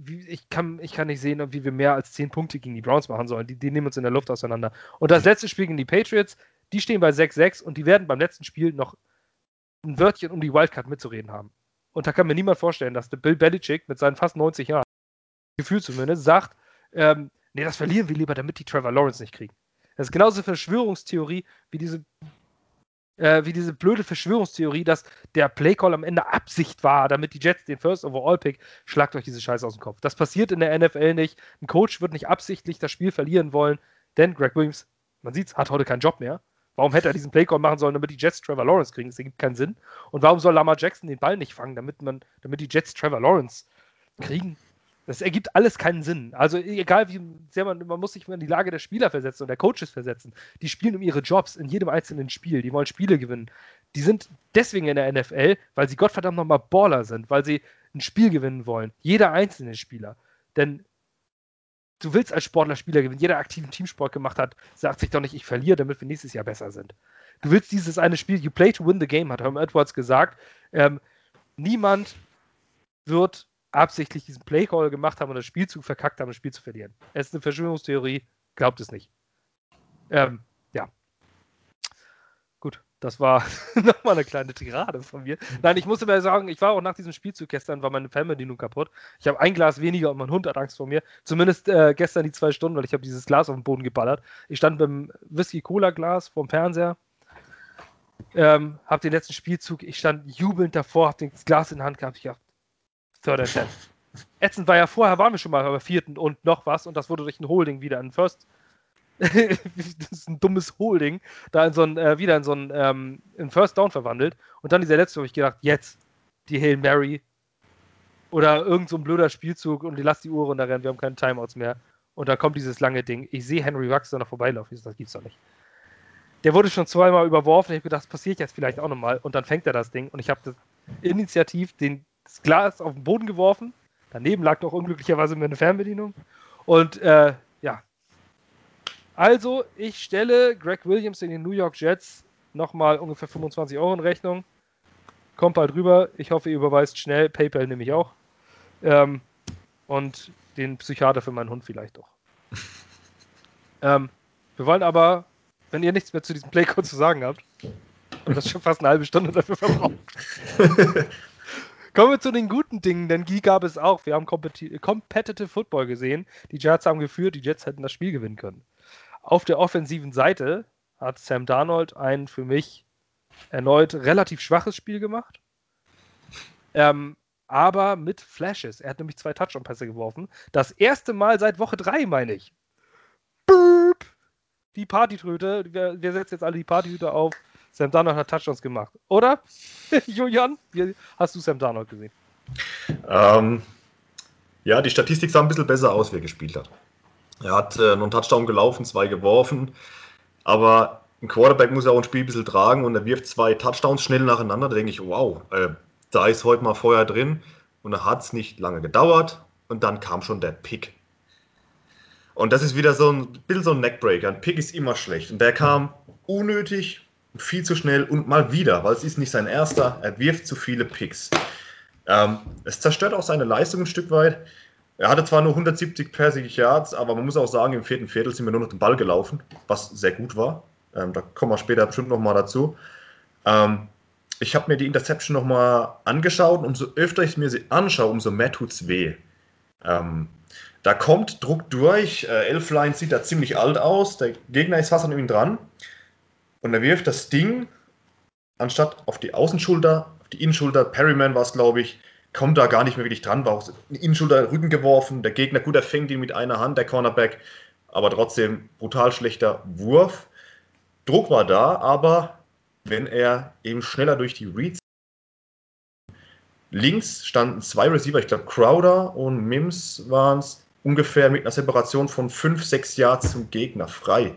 Ich kann nicht sehen, wie wir mehr als 10 Punkte gegen die Browns machen sollen. Die nehmen uns in der Luft auseinander. Und das letzte Spiel gegen die Patriots, die stehen bei 6-6 und die werden beim letzten Spiel noch ein Wörtchen um die Wildcard mitzureden haben. Und da kann mir niemand vorstellen, dass der Bill Belichick mit seinen fast 90 Jahren, Gefühl zumindest, sagt, nee, das verlieren wir lieber, damit die Trevor Lawrence nicht kriegen. Das ist genauso eine Verschwörungstheorie wie diese blöde Verschwörungstheorie, dass der Playcall am Ende Absicht war, damit die Jets den First Overall Pick, schlagt euch diese Scheiße aus dem Kopf. Das passiert in der NFL nicht. Ein Coach wird nicht absichtlich das Spiel verlieren wollen, denn Greg Williams, man sieht's, hat heute keinen Job mehr. Warum hätte er diesen Playcall machen sollen, damit die Jets Trevor Lawrence kriegen? Das ergibt keinen Sinn. Und warum soll Lamar Jackson den Ball nicht fangen, damit die Jets Trevor Lawrence kriegen? Das ergibt alles keinen Sinn. Also egal, wie sehr man muss sich in die Lage der Spieler versetzen und der Coaches versetzen. Die spielen um ihre Jobs in jedem einzelnen Spiel. Die wollen Spiele gewinnen. Die sind deswegen in der NFL, weil sie Gottverdammt nochmal Baller sind, weil sie ein Spiel gewinnen wollen. Jeder einzelne Spieler. Denn du willst als Sportler Spieler gewinnen. Jeder, der aktiven Teamsport gemacht hat, sagt sich doch nicht, ich verliere, damit wir nächstes Jahr besser sind. Du willst dieses eine Spiel, you play to win the game, hat Herm Edwards gesagt. Niemand wird absichtlich diesen Playcall gemacht haben und das Spielzug verkackt haben, das Spiel zu verlieren. Es ist eine Verschwörungstheorie, glaubt es nicht. Ja. Gut, das war nochmal eine kleine Tirade von mir. Nein, ich musste mal sagen, ich war auch nach diesem Spielzug gestern, war meine Fernbedienung kaputt. Ich habe ein Glas weniger und mein Hund hat Angst vor mir. Zumindest gestern die 2 Stunden, weil ich habe dieses Glas auf den Boden geballert. Ich stand beim Whisky-Cola-Glas vorm Fernseher, habe den letzten Spielzug, ich stand jubelnd davor, habe das Glas in der Hand gehabt, ich dachte, Third and 10. Ätzend war ja vorher, waren wir schon mal bei 4. und noch was und das wurde durch ein Holding wieder in First. Das ist ein dummes Holding, da in so ein, wieder in so ein in First Down verwandelt und dann dieser letzte, habe ich gedacht, jetzt die Hail Mary oder irgend so ein blöder Spielzug und die lass die Uhr runterrennen, wir haben keine Timeouts mehr und dann kommt dieses lange Ding. Ich sehe Henry Ruggs da noch vorbeilaufen, das gibt's doch nicht. Der wurde schon 2-mal überworfen, ich habe gedacht, das passiert jetzt vielleicht auch nochmal und dann fängt er das Ding und ich habe das initiativ das Glas auf den Boden geworfen. Daneben lag noch unglücklicherweise meine Fernbedienung. Und ja. Also, ich stelle Greg Williams in den New York Jets nochmal ungefähr 25 Euro in Rechnung. Kommt bald rüber. Ich hoffe, ihr überweist schnell. PayPal nehme ich auch. Und den Psychiater für meinen Hund vielleicht auch. Wir wollen aber, wenn ihr nichts mehr zu diesem Playcode zu sagen habt, und das schon fast eine halbe Stunde dafür verbraucht. Kommen wir zu den guten Dingen, denn die gab es auch. Wir haben Competitive Football gesehen. Die Jets haben geführt, die Jets hätten das Spiel gewinnen können. Auf der offensiven Seite hat Sam Darnold ein für mich erneut relativ schwaches Spiel gemacht. Aber mit Flashes. Er hat nämlich 2 Touchdown-Pässe geworfen. Das erste Mal seit Woche 3, meine ich. Boop! Die Partytröte. Wir setzen jetzt alle die Partyhüte auf. Sam Darnold hat Touchdowns gemacht, oder? Julian, wie hast du Sam Darnold gesehen? Ja, die Statistik sah ein bisschen besser aus, wie er gespielt hat. Er hat einen Touchdown gelaufen, 2 geworfen, aber ein Quarterback muss ja auch ein Spiel ein bisschen tragen und er wirft 2 Touchdowns schnell nacheinander. Da denke ich, wow, da ist heute mal Feuer drin und da hat es nicht lange gedauert und dann kam schon der Pick. Und das ist wieder so ein bisschen so ein Neckbreaker. Ein Pick ist immer schlecht und der kam unnötig, viel zu schnell und mal wieder, weil es ist nicht sein erster, er wirft zu viele Picks. Es zerstört auch seine Leistung ein Stück weit. Er hatte zwar nur 170 Passing Yards, aber man muss auch sagen, im 4. Viertel sind wir nur noch den Ball gelaufen, was sehr gut war. Da kommen wir später bestimmt nochmal dazu. Ich habe mir die Interception nochmal angeschaut und umso öfter ich mir sie anschaue, umso mehr tut es weh. Da kommt Druck durch. Elflein sieht da ziemlich alt aus. Der Gegner ist fast an ihm dran. Und er wirft das Ding, anstatt auf die Außenschulter, auf die Innenschulter, Perryman war es, glaube ich, kommt da gar nicht mehr wirklich dran, war auch Innenschulter, Rücken geworfen, der Gegner, gut, er fängt ihn mit einer Hand, der Cornerback, aber trotzdem brutal schlechter Wurf. Druck war da, aber wenn er eben schneller durch die Reads. Links standen zwei Receiver, ich glaube Crowder und Mims waren es, ungefähr mit einer Separation von 5-6 Yards zum Gegner, frei,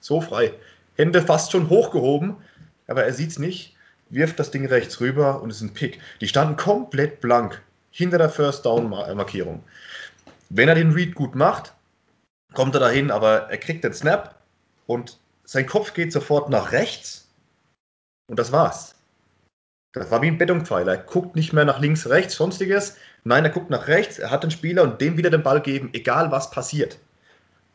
so frei. Hände fast schon hochgehoben, aber er sieht es nicht, wirft das Ding rechts rüber und es ist ein Pick. Die standen komplett blank hinter der First-Down-Markierung. Wenn er den Read gut macht, kommt er dahin, aber er kriegt den Snap und sein Kopf geht sofort nach rechts und das war's. Das war wie ein Betonpfeiler. Er guckt nicht mehr nach links, rechts, sonstiges. Nein, er guckt nach rechts, er hat den Spieler und dem wieder den Ball geben, egal was passiert.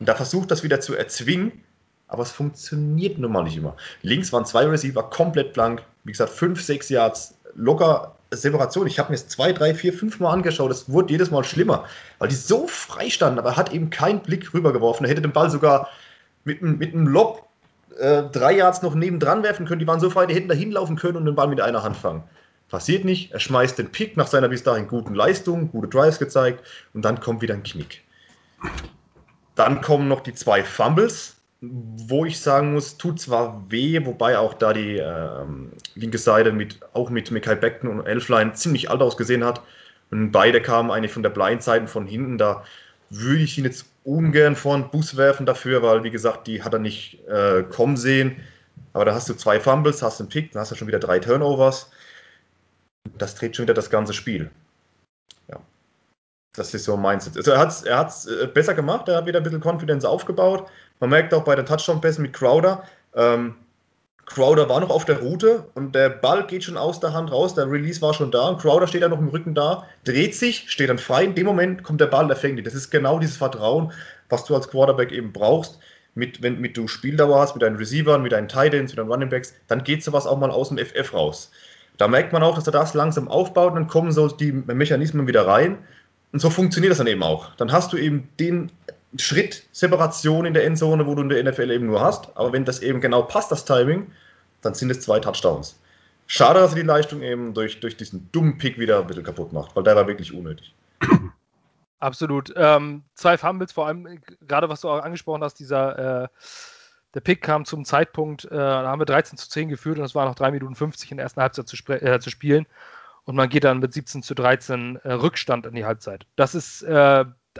Und da versucht das wieder zu erzwingen, aber es funktioniert nun mal nicht immer. Links waren zwei Receiver komplett blank. Wie gesagt, 5-6 Yards locker Separation. Ich habe mir das 2, 3, 4, 5 Mal angeschaut. Es wurde jedes Mal schlimmer, weil die so frei standen. Aber er hat eben keinen Blick rübergeworfen. Er hätte den Ball sogar mit einem Lob 3 Yards noch nebendran werfen können. Die waren so frei, die hätten da hinlaufen können und den Ball mit einer Hand fangen. Passiert nicht. Er schmeißt den Pick nach seiner bis dahin guten Leistung, gute Drives gezeigt. Und dann kommt wieder ein Knick. Dann kommen noch die 2 Fumbles, wo ich sagen muss, tut zwar weh, wobei auch da die linke Seite auch mit Mekhi Becton und Elflein ziemlich alt ausgesehen hat. Und beide kamen eigentlich von der Blindseite von hinten. Da würde ich ihn jetzt ungern vor den Bus werfen dafür, weil, wie gesagt, die hat er nicht kommen sehen. Aber da hast du 2 Fumbles, hast einen Pick, dann hast du schon wieder 3 Turnovers. Das dreht schon wieder das ganze Spiel. Ja. Das ist so mein Sitz. Also er hat's besser gemacht, er hat wieder ein bisschen Confidence aufgebaut. Man merkt auch bei den Touchdown-Pässen mit Crowder, Crowder war noch auf der Route und der Ball geht schon aus der Hand raus, der Release war schon da und Crowder steht dann noch im Rücken da, dreht sich, steht dann frei, in dem Moment kommt der Ball, der fängt ihn. Das ist genau dieses Vertrauen, was du als Quarterback eben brauchst, wenn du Spieldauer hast, mit deinen Receivern, mit deinen Tight Ends, mit deinen Running Backs, dann geht sowas auch mal aus dem FF raus. Da merkt man auch, dass er das langsam aufbaut und dann kommen so die Mechanismen wieder rein und so funktioniert das dann eben auch. Dann hast du eben den Schritt, Separation in der Endzone, wo du in der NFL eben nur hast, aber wenn das eben genau passt, das Timing, dann sind es 2 Touchdowns. Schade, dass er die Leistung eben durch diesen dummen Pick wieder ein bisschen kaputt macht, weil der war wirklich unnötig. Absolut. 2 Fumbles, vor allem, gerade was du auch angesprochen hast, der Pick kam zum Zeitpunkt, da haben wir 13-10 geführt und es waren noch 3:50 in der ersten Halbzeit zu spielen und man geht dann mit 17-13 Rückstand in die Halbzeit. Das ist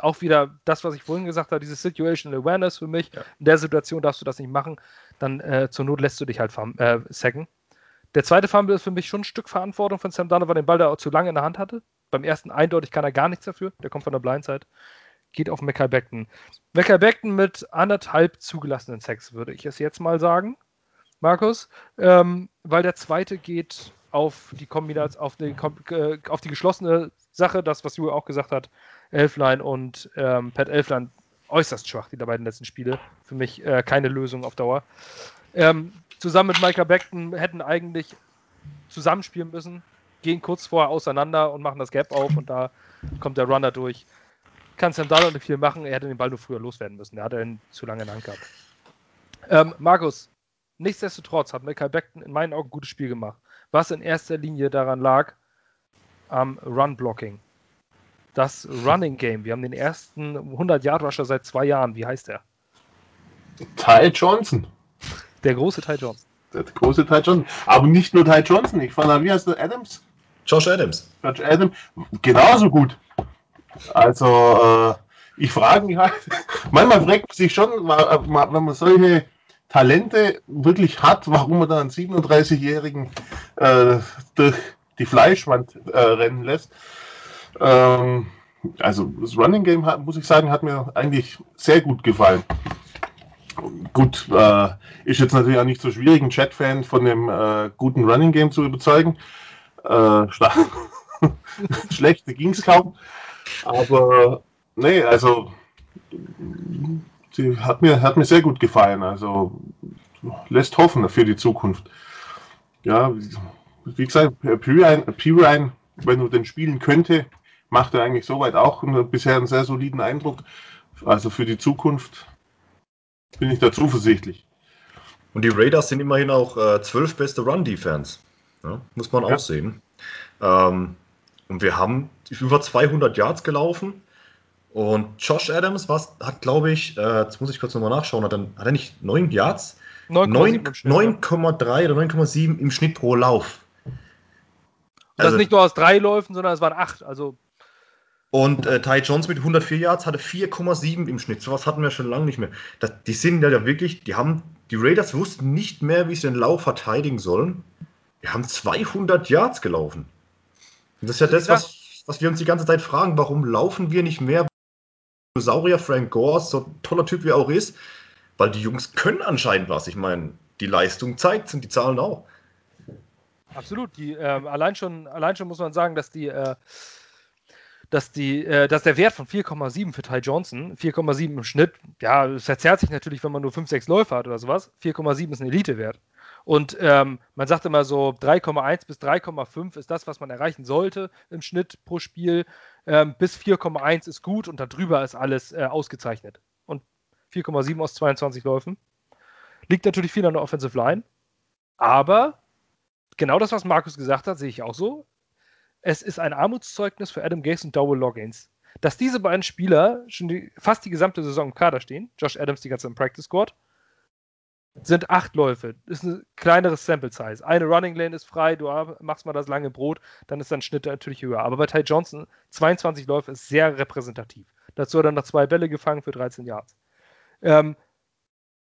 auch wieder das, was ich vorhin gesagt habe, dieses Situational Awareness für mich. Ja. In der Situation darfst du das nicht machen, dann zur Not lässt du dich halt sacken. Der zweite Fumble ist für mich schon ein Stück Verantwortung von Sam Darnold, weil den Ball da auch zu lange in der Hand hatte. Beim ersten eindeutig kann er gar nichts dafür, der kommt von der Blindside. Geht auf Mekhi Becton. Mekhi Becton mit 1,5 zugelassenen Sacks, würde ich es jetzt mal sagen, Markus, weil der zweite geht auf die geschlossene Sache, das, was Julia auch gesagt hat, Elflein und Pat Elflein äußerst schwach, die beiden letzten Spiele. Für mich keine Lösung auf Dauer. Zusammen mit Mekhi Becton hätten eigentlich zusammenspielen müssen, gehen kurz vorher auseinander und machen das Gap auf und da kommt der Runner durch. Kann Sam Darnold nicht viel machen, er hätte den Ball nur früher loswerden müssen, er hat ihn zu lange in der Hand gehabt. Markus, nichtsdestotrotz hat Mekhi Becton in meinen Augen ein gutes Spiel gemacht, was in erster Linie daran lag, am Run-Blocking. Das Running-Game. Wir haben den ersten 100-Yard-Rusher seit 2 Jahren. Wie heißt er? Ty Johnson. Der große Ty Johnson. Der große Ty Johnson. Aber nicht nur Ty Johnson. Ich fand, wie heißt der? Adams? Josh Adams. Josh Adams. Genauso gut. Also, ich frage mich halt, manchmal fragt man sich schon, wenn man solche Talente wirklich hat, warum man dann einen 37-Jährigen durch die Fleischwand rennen lässt. Also das Running Game, muss ich sagen, hat mir eigentlich sehr gut gefallen. Gut, ist jetzt natürlich auch nicht so schwierig, einen Chat-Fan von dem guten Running Game zu überzeugen. Schlecht ging es kaum. Aber nee, also sie hat mir sehr gut gefallen. Also lässt hoffen für die Zukunft. Ja, wie gesagt, Pirine, wenn du den spielen könnte, macht er eigentlich soweit auch bisher einen sehr soliden Eindruck. Also für die Zukunft bin ich da zuversichtlich. Und die Raiders sind immerhin auch 12 beste Run-Defense. Ja, muss man auch sehen. Und wir haben über 200 Yards gelaufen. Und Josh Adams hat, glaube ich, jetzt muss ich kurz nochmal nachschauen, hat er nicht 9 Yards? 9,3 oder 9,7 im Schnitt pro Lauf. Und das nicht nur aus 3 Läufen, sondern es waren 8. Also. Und Ty Johnson mit 104 Yards hatte 4,7 im Schnitt. Sowas hatten wir schon lange nicht mehr. Die Raiders wussten nicht mehr, wie sie den Lauf verteidigen sollen. Wir haben 200 Yards gelaufen. Und das ist ja das, was wir uns die ganze Zeit fragen. Warum laufen wir nicht mehr? Dinosaurier Frank Gore, so toller Typ wie er auch ist. Weil die Jungs können anscheinend was. Ich meine, die Leistung zeigt und die Zahlen auch. Absolut. Allein schon muss man sagen, dass der Wert von 4,7 für Ty Johnson, 4,7 im Schnitt, ja, es verzerrt sich natürlich, wenn man nur 5, 6 Läufe hat oder sowas. 4,7 ist ein Elitewert. Und man sagt immer so, 3,1 bis 3,5 ist das, was man erreichen sollte im Schnitt pro Spiel. Bis 4,1 ist gut und darüber ist alles ausgezeichnet. Und 4,7 aus 22 Läufen. Liegt natürlich viel an der Offensive Line. Aber genau das, was Markus gesagt hat, sehe ich auch so. Es ist ein Armutszeugnis für Adam Gase und Dowell Loggins. Dass diese beiden Spieler schon fast die gesamte Saison im Kader stehen, Josh Adams die ganze im Practice Squad, sind 8 Läufe. Ist ein kleineres Sample Size. Eine Running Lane ist frei, du machst mal das lange Brot, dann ist dein Schnitt natürlich höher. Aber bei Ty Johnson, 22 Läufe ist sehr repräsentativ. Dazu hat er noch 2 Bälle gefangen für 13 Yards.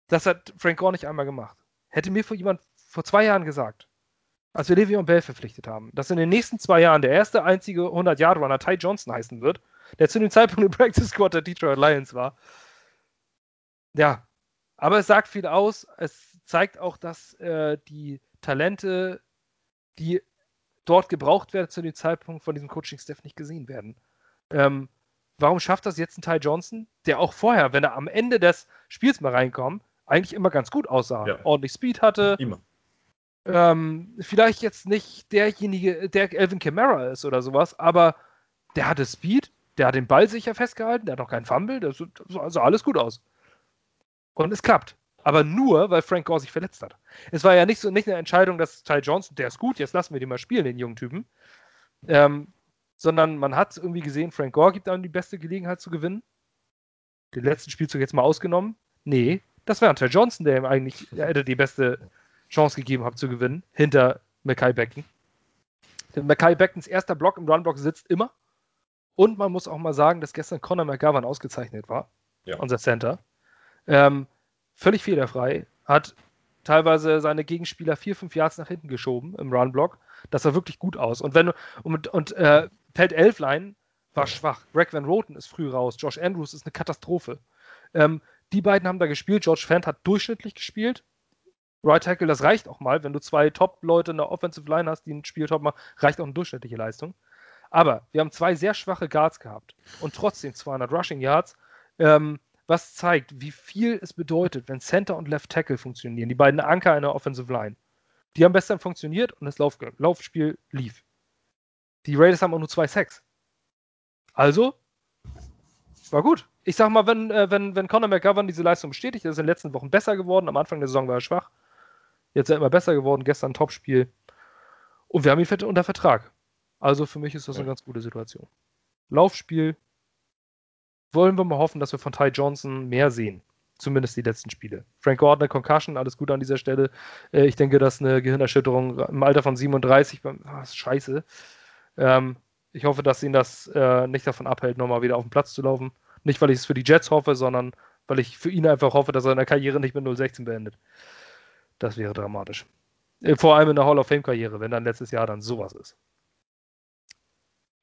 Das hat Frank Gore nicht einmal gemacht. Hätte mir jemand vor 2 Jahren gesagt, als wir Le'Veon Bell verpflichtet haben, dass in den nächsten 2 Jahren der erste einzige 100-Yard-Runner Ty Johnson heißen wird, der zu dem Zeitpunkt im Practice Squad der Detroit Lions war. Ja, aber es sagt viel aus. Es zeigt auch, dass die Talente, die dort gebraucht werden, zu dem Zeitpunkt von diesem Coaching-Staff nicht gesehen werden. Warum schafft das jetzt ein Ty Johnson, der auch vorher, wenn er am Ende des Spiels mal reinkommt, eigentlich immer ganz gut aussah, ordentlich Speed hatte, immer. Vielleicht jetzt nicht derjenige, der Alvin Kamara ist oder sowas, aber der hatte Speed, der hat den Ball sicher festgehalten, der hat noch keinen Fumble, das sah alles gut aus. Und es klappt. Aber nur, weil Frank Gore sich verletzt hat. Es war ja nicht eine Entscheidung, dass Ty Johnson, der ist gut, jetzt lassen wir den mal spielen, den jungen Typen. Sondern man hat irgendwie gesehen, Frank Gore gibt einem die beste Gelegenheit zu gewinnen. Den letzten Spielzug jetzt mal ausgenommen. Nee, das war Ty Johnson, der ihm eigentlich hätte die beste Chance gegeben habe zu gewinnen, hinter Mekhi Becton. Denn Mekhi Bectons erster Block im Runblock sitzt immer. Und man muss auch mal sagen, dass gestern Connor McGovern ausgezeichnet war, unser Center. Völlig fehlerfrei, hat teilweise seine Gegenspieler 4-5 Yards nach hinten geschoben im Runblock. Das sah wirklich gut aus. Und Pat Elflein war schwach. Greg Van Roten ist früh raus. Josh Andrews ist eine Katastrophe. Die beiden haben da gespielt. George Fant hat durchschnittlich gespielt. Right Tackle, das reicht auch mal, wenn du 2 Top-Leute in der Offensive Line hast, die ein Spiel top machen, reicht auch eine durchschnittliche Leistung. Aber wir haben 2 sehr schwache Guards gehabt und trotzdem 200 Rushing Yards, was zeigt, wie viel es bedeutet, wenn Center und Left Tackle funktionieren, die beiden Anker in der Offensive Line. Die haben besser funktioniert und das Laufspiel lief. Die Raiders haben auch nur 2 Sacks. Also, war gut. Ich sag mal, wenn Connor McGovern diese Leistung bestätigt, ist er in den letzten Wochen besser geworden, am Anfang der Saison war er schwach. Jetzt ist er immer besser geworden, gestern ein Topspiel. Und wir haben ihn fett unter Vertrag. Also für mich ist das eine ganz gute Situation. Laufspiel. Wollen wir mal hoffen, dass wir von Ty Johnson mehr sehen. Zumindest die letzten Spiele. Frank Gore hat eine Concussion, alles gut an dieser Stelle. Ich denke, dass eine Gehirnerschütterung im Alter von 37, ist scheiße. Ich hoffe, dass ihn das nicht davon abhält, nochmal wieder auf den Platz zu laufen. Nicht, weil ich es für die Jets hoffe, sondern weil ich für ihn einfach hoffe, dass er seine Karriere nicht mit 0-16 beendet. Das wäre dramatisch. Vor allem in der Hall of Fame-Karriere, wenn dann letztes Jahr dann sowas ist.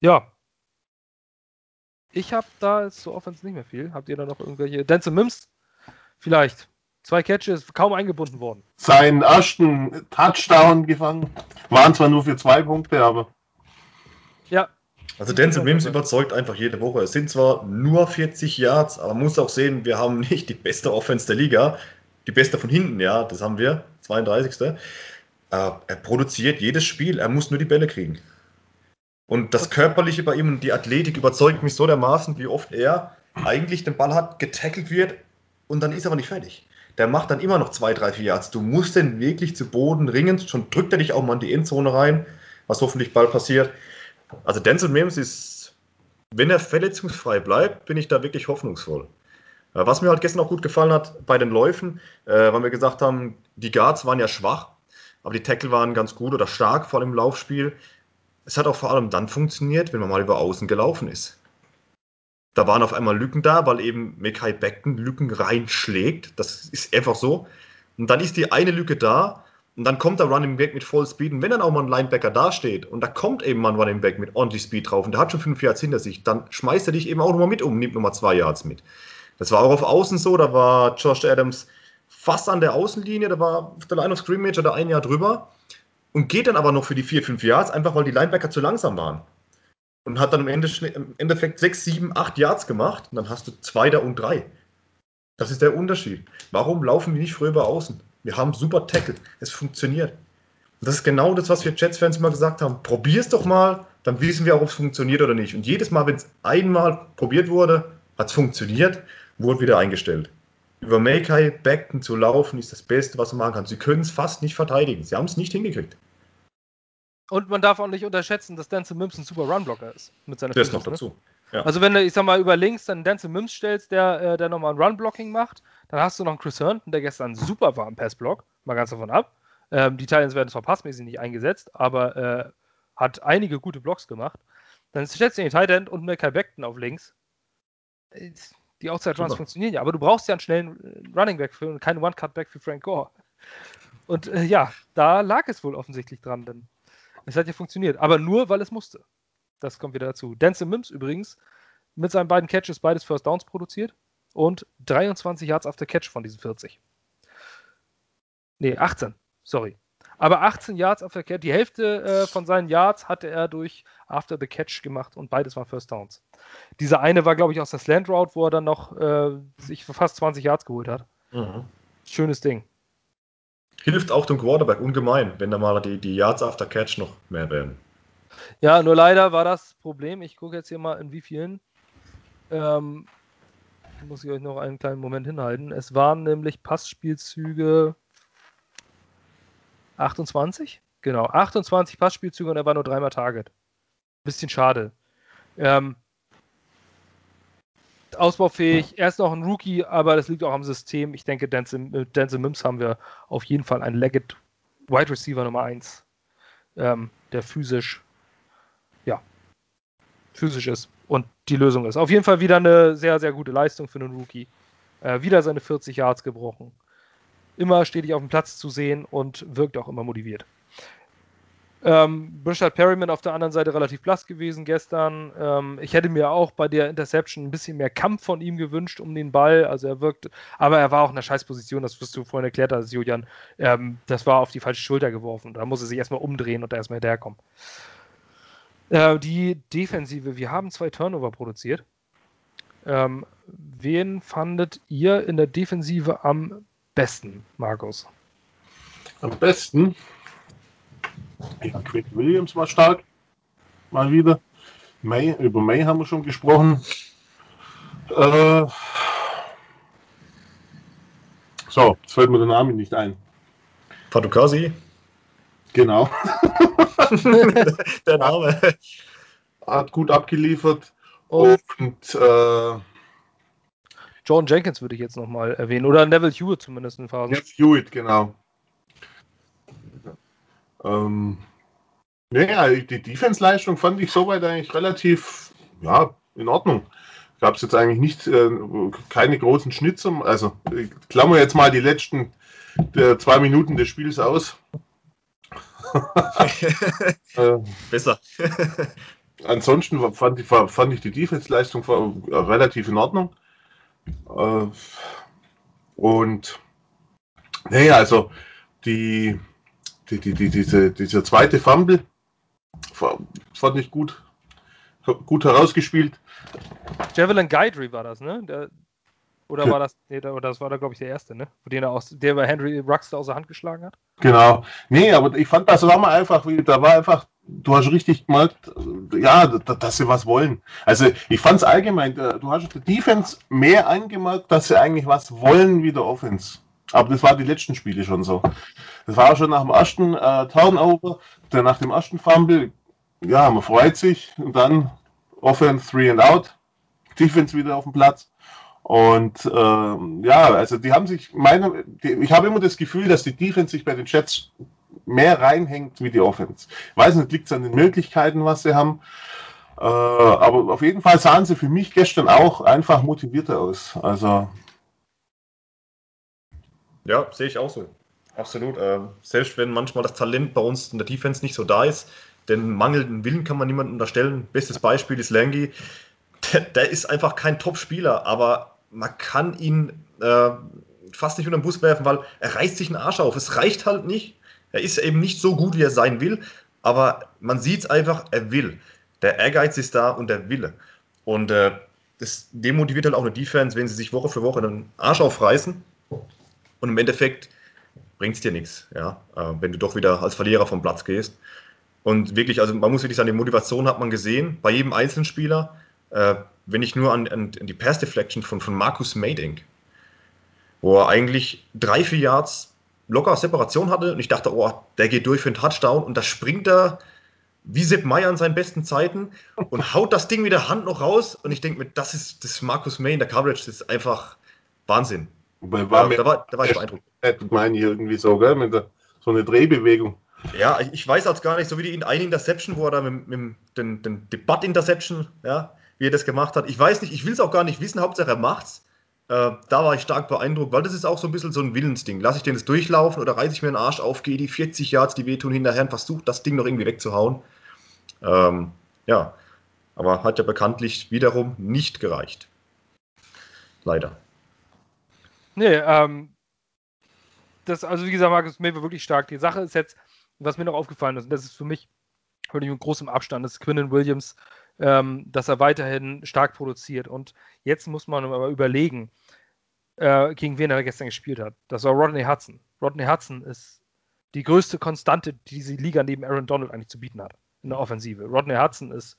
Ja. Ich habe da jetzt zur Offense nicht mehr viel. Habt ihr da noch irgendwelche? Denzel Mims? Vielleicht. 2 Catches, kaum eingebunden worden. Seinen ersten Touchdown gefangen. Waren zwar nur für 2 Punkte, aber. Ja. Also Denzel Mims überzeugt einfach jede Woche. Es sind zwar nur 40 Yards, aber man muss auch sehen, wir haben nicht die beste Offense der Liga. Die beste von hinten, ja, das haben wir, 32. Er produziert jedes Spiel, er muss nur die Bälle kriegen. Und das Körperliche bei ihm und die Athletik überzeugt mich so dermaßen, wie oft er eigentlich den Ball hat, getackelt wird und dann ist er aber nicht fertig. Der macht dann immer noch 2, 3, 4 Yards. Du musst den wirklich zu Boden ringen, schon drückt er dich auch mal in die Endzone rein, was hoffentlich bald passiert. Also Denzel Mims ist, wenn er verletzungsfrei bleibt, bin ich da wirklich hoffnungsvoll. Was mir halt gestern auch gut gefallen hat bei den Läufen, weil wir gesagt haben, die Guards waren ja schwach, aber die Tackle waren ganz gut oder stark, vor allem im Laufspiel. Es hat auch vor allem dann funktioniert, wenn man mal über außen gelaufen ist. Da waren auf einmal Lücken da, weil eben Mekhi Becton Lücken reinschlägt. Das ist einfach so. Und dann ist die eine Lücke da und dann kommt der Running Back mit Vollspeed. Und wenn dann auch mal ein Linebacker dasteht und da kommt eben mal ein Running Back mit ordentlich Speed drauf und der hat schon 5 Yards hinter sich, dann schmeißt er dich eben auch nochmal mit um, nimmt nochmal 2 Yards mit. Das war auch auf Außen so, da war Josh Adams fast an der Außenlinie, da war auf der Line of Scrimmage oder ein Jahr drüber und geht dann aber noch für die 4, 5 Yards, einfach weil die Linebacker zu langsam waren. Und hat dann im Endeffekt 6, 7, 8 Yards gemacht. Und dann hast du 2 da und 3. Das ist der Unterschied. Warum laufen wir nicht früher über außen? Wir haben super Tackle. Es funktioniert. Und das ist genau das, was wir Jets-Fans mal gesagt haben. Probier's doch mal, dann wissen wir auch, ob es funktioniert oder nicht. Und jedes Mal, wenn es einmal probiert wurde, hat es funktioniert, wurde wieder eingestellt. Über Mekhi Becton zu laufen, ist das Beste, was man machen kann. Sie können es fast nicht verteidigen. Sie haben es nicht hingekriegt. Und man darf auch nicht unterschätzen, dass Denzel Mims ein super Runblocker ist. Mit seiner das Füße, noch dazu. Ne? Ja. Also wenn du, ich sag mal, über links dann Denzel Mims stellst, der nochmal ein Runblocking macht, dann hast du noch einen Chris Herndon, der gestern super war im Passblock, mal ganz davon ab. Die Titans werden zwar passmäßig nicht eingesetzt, aber hat einige gute Blocks gemacht. Dann stellst du den Tight End und Mekhi Becton auf links. Die Outside Runs funktionieren ja, aber du brauchst ja einen schnellen Running Back für und keinen One-Cut-Back für Frank Gore. Und ja, da lag es wohl offensichtlich dran, denn es hat ja funktioniert, aber nur, weil es musste. Das kommt wieder dazu. Denzel Mims übrigens mit seinen beiden Catches beides First Downs produziert und 23 Yards after Catch von diesen 40. 18. Sorry. Aber 18 Yards after Catch. Die Hälfte von seinen Yards hatte er durch After the Catch gemacht und beides waren First Downs. Dieser eine war, glaube ich, aus der Slant Route, wo er dann noch sich fast 20 Yards geholt hat. Mhm. Schönes Ding. Hilft auch dem Quarterback ungemein, wenn da mal die Yards after Catch noch mehr werden. Ja, nur leider war das Problem. Ich gucke jetzt hier mal, in wie vielen. Muss ich euch noch einen kleinen Moment hinhalten. Es waren nämlich Passspielzüge 28? Genau, 28 Passspielzüge und er war nur 3-mal Target. Bisschen schade. Ausbaufähig, er ist noch ein Rookie, aber das liegt auch am System. Ich denke, Denzel Mims haben wir auf jeden Fall einen Leggett Wide Receiver Nummer 1, der physisch ist und die Lösung ist. Auf jeden Fall wieder eine sehr, sehr gute Leistung für einen Rookie. Wieder seine 40 Yards gebrochen. Immer stetig auf dem Platz zu sehen und wirkt auch immer motiviert. Richard Perryman auf der anderen Seite relativ blass gewesen gestern. Ich hätte mir auch bei der Interception ein bisschen mehr Kampf von ihm gewünscht um den Ball. Also er wirkte, aber er war auch in einer Scheißposition, das wirst du vorhin erklärt hast, Julian. Das war auf die falsche Schulter geworfen. Da muss er sich erstmal umdrehen und da erstmal hinterherkommen. Die Defensive, wir haben 2 Turnover produziert. Wen fandet ihr in der Defensive am besten, Markus? Am besten? Ja, Greg Williams war stark, mal wieder. Über Maye haben wir schon gesprochen. Jetzt fällt mir der Name nicht ein. Fatukasi? Genau. Der Name. Hat gut abgeliefert. Und John Jenkins würde ich jetzt nochmal erwähnen. Oder Neville Hewitt zumindest in Phasen. Neville Hewitt, genau. Die Defense-Leistung fand ich soweit eigentlich relativ in Ordnung. Gab es jetzt eigentlich nicht keine großen Schnitzer. Also ich klammer jetzt mal die letzten 2 Minuten des Spiels aus. Besser. Ansonsten fand ich die Defense-Leistung relativ in Ordnung. Dieser zweite Fumble fand ich gut herausgespielt. Javelin Guidry war das, ne? Das war da, glaube ich, der erste, ne? Der über Henry Ruggs außer Hand geschlagen hat. Genau. Nee, aber ich fand, das war mal einfach, da war einfach Du hast richtig gemerkt, ja, dass sie was wollen. Also ich fand es allgemein, du hast der Defense mehr angemerkt, dass sie eigentlich was wollen wie der Offense. Aber das war die letzten Spiele schon so. Das war auch schon nach dem ersten Turnover, dann nach dem ersten Fumble, ja, man freut sich und dann Offense, 3 and out, Defense wieder auf dem Platz. Und ja, also die haben sich, ich habe immer das Gefühl, dass die Defense sich bei den Jets mehr reinhängt wie die Offense. Ich weiß nicht, liegt es an den Möglichkeiten, was sie haben. Aber auf jeden Fall sahen sie für mich gestern auch einfach motivierter aus. Also ja, sehe ich auch so. Absolut. Selbst wenn manchmal das Talent bei uns in der Defense nicht so da ist, denn mangelnden Willen kann man niemandem unterstellen. Bestes Beispiel ist Langi. Der ist einfach kein Top-Spieler, aber man kann ihn fast nicht unter den Bus werfen, weil er reißt sich einen Arsch auf. Es reicht halt nicht. Er ist eben nicht so gut, wie er sein will, aber man sieht es einfach, er will. Der Ehrgeiz ist da und der Wille. Und das demotiviert halt auch eine Defense, wenn sie sich Woche für Woche einen Arsch aufreißen und im Endeffekt bringt es dir nichts, ja? Wenn du doch wieder als Verlierer vom Platz gehst. Und wirklich, also man muss wirklich sagen, die Motivation hat man gesehen bei jedem einzelnen Spieler. Wenn ich nur an die Pass-Deflection von Marcus Maye denke, wo er eigentlich 3-4 Yards locker Separation hatte und ich dachte, oh, der geht durch für einen Touchdown und da springt er wie Sepp Meyer an seinen besten Zeiten und haut das Ding mit der Hand noch raus und ich denke mir, das ist Marcus Maye in der Coverage, das ist einfach Wahnsinn. Da war ich beeindruckt. Ich meine irgendwie so, gell, mit so eine Drehbewegung. Ja, ich weiß jetzt gar nicht, so wie die in einer Interception, wo er da mit dem Butt-Interception, ja, wie er das gemacht hat. Ich weiß nicht, ich will es auch gar nicht wissen, Hauptsache er macht's. Da war ich stark beeindruckt, weil das ist auch so ein bisschen so ein Willensding. Lasse ich den jetzt durchlaufen oder reiße ich mir den Arsch auf, gehe die 40 Yards, die wehtun, hinterher und versuche, das Ding noch irgendwie wegzuhauen. Ja, aber hat ja bekanntlich wiederum nicht gereicht. Leider. Nee, also wie gesagt, Marcus Maye war wirklich stark. Die Sache ist jetzt, was mir noch aufgefallen ist, und das ist für mich wirklich mit großem Abstand, das ist Quinnen Williams, dass er weiterhin stark produziert. Und jetzt muss man aber überlegen, gegen wen er gestern gespielt hat. Das war Rodney Hudson. Rodney Hudson ist die größte Konstante, die diese Liga neben Aaron Donald eigentlich zu bieten hat in der Offensive. Rodney Hudson ist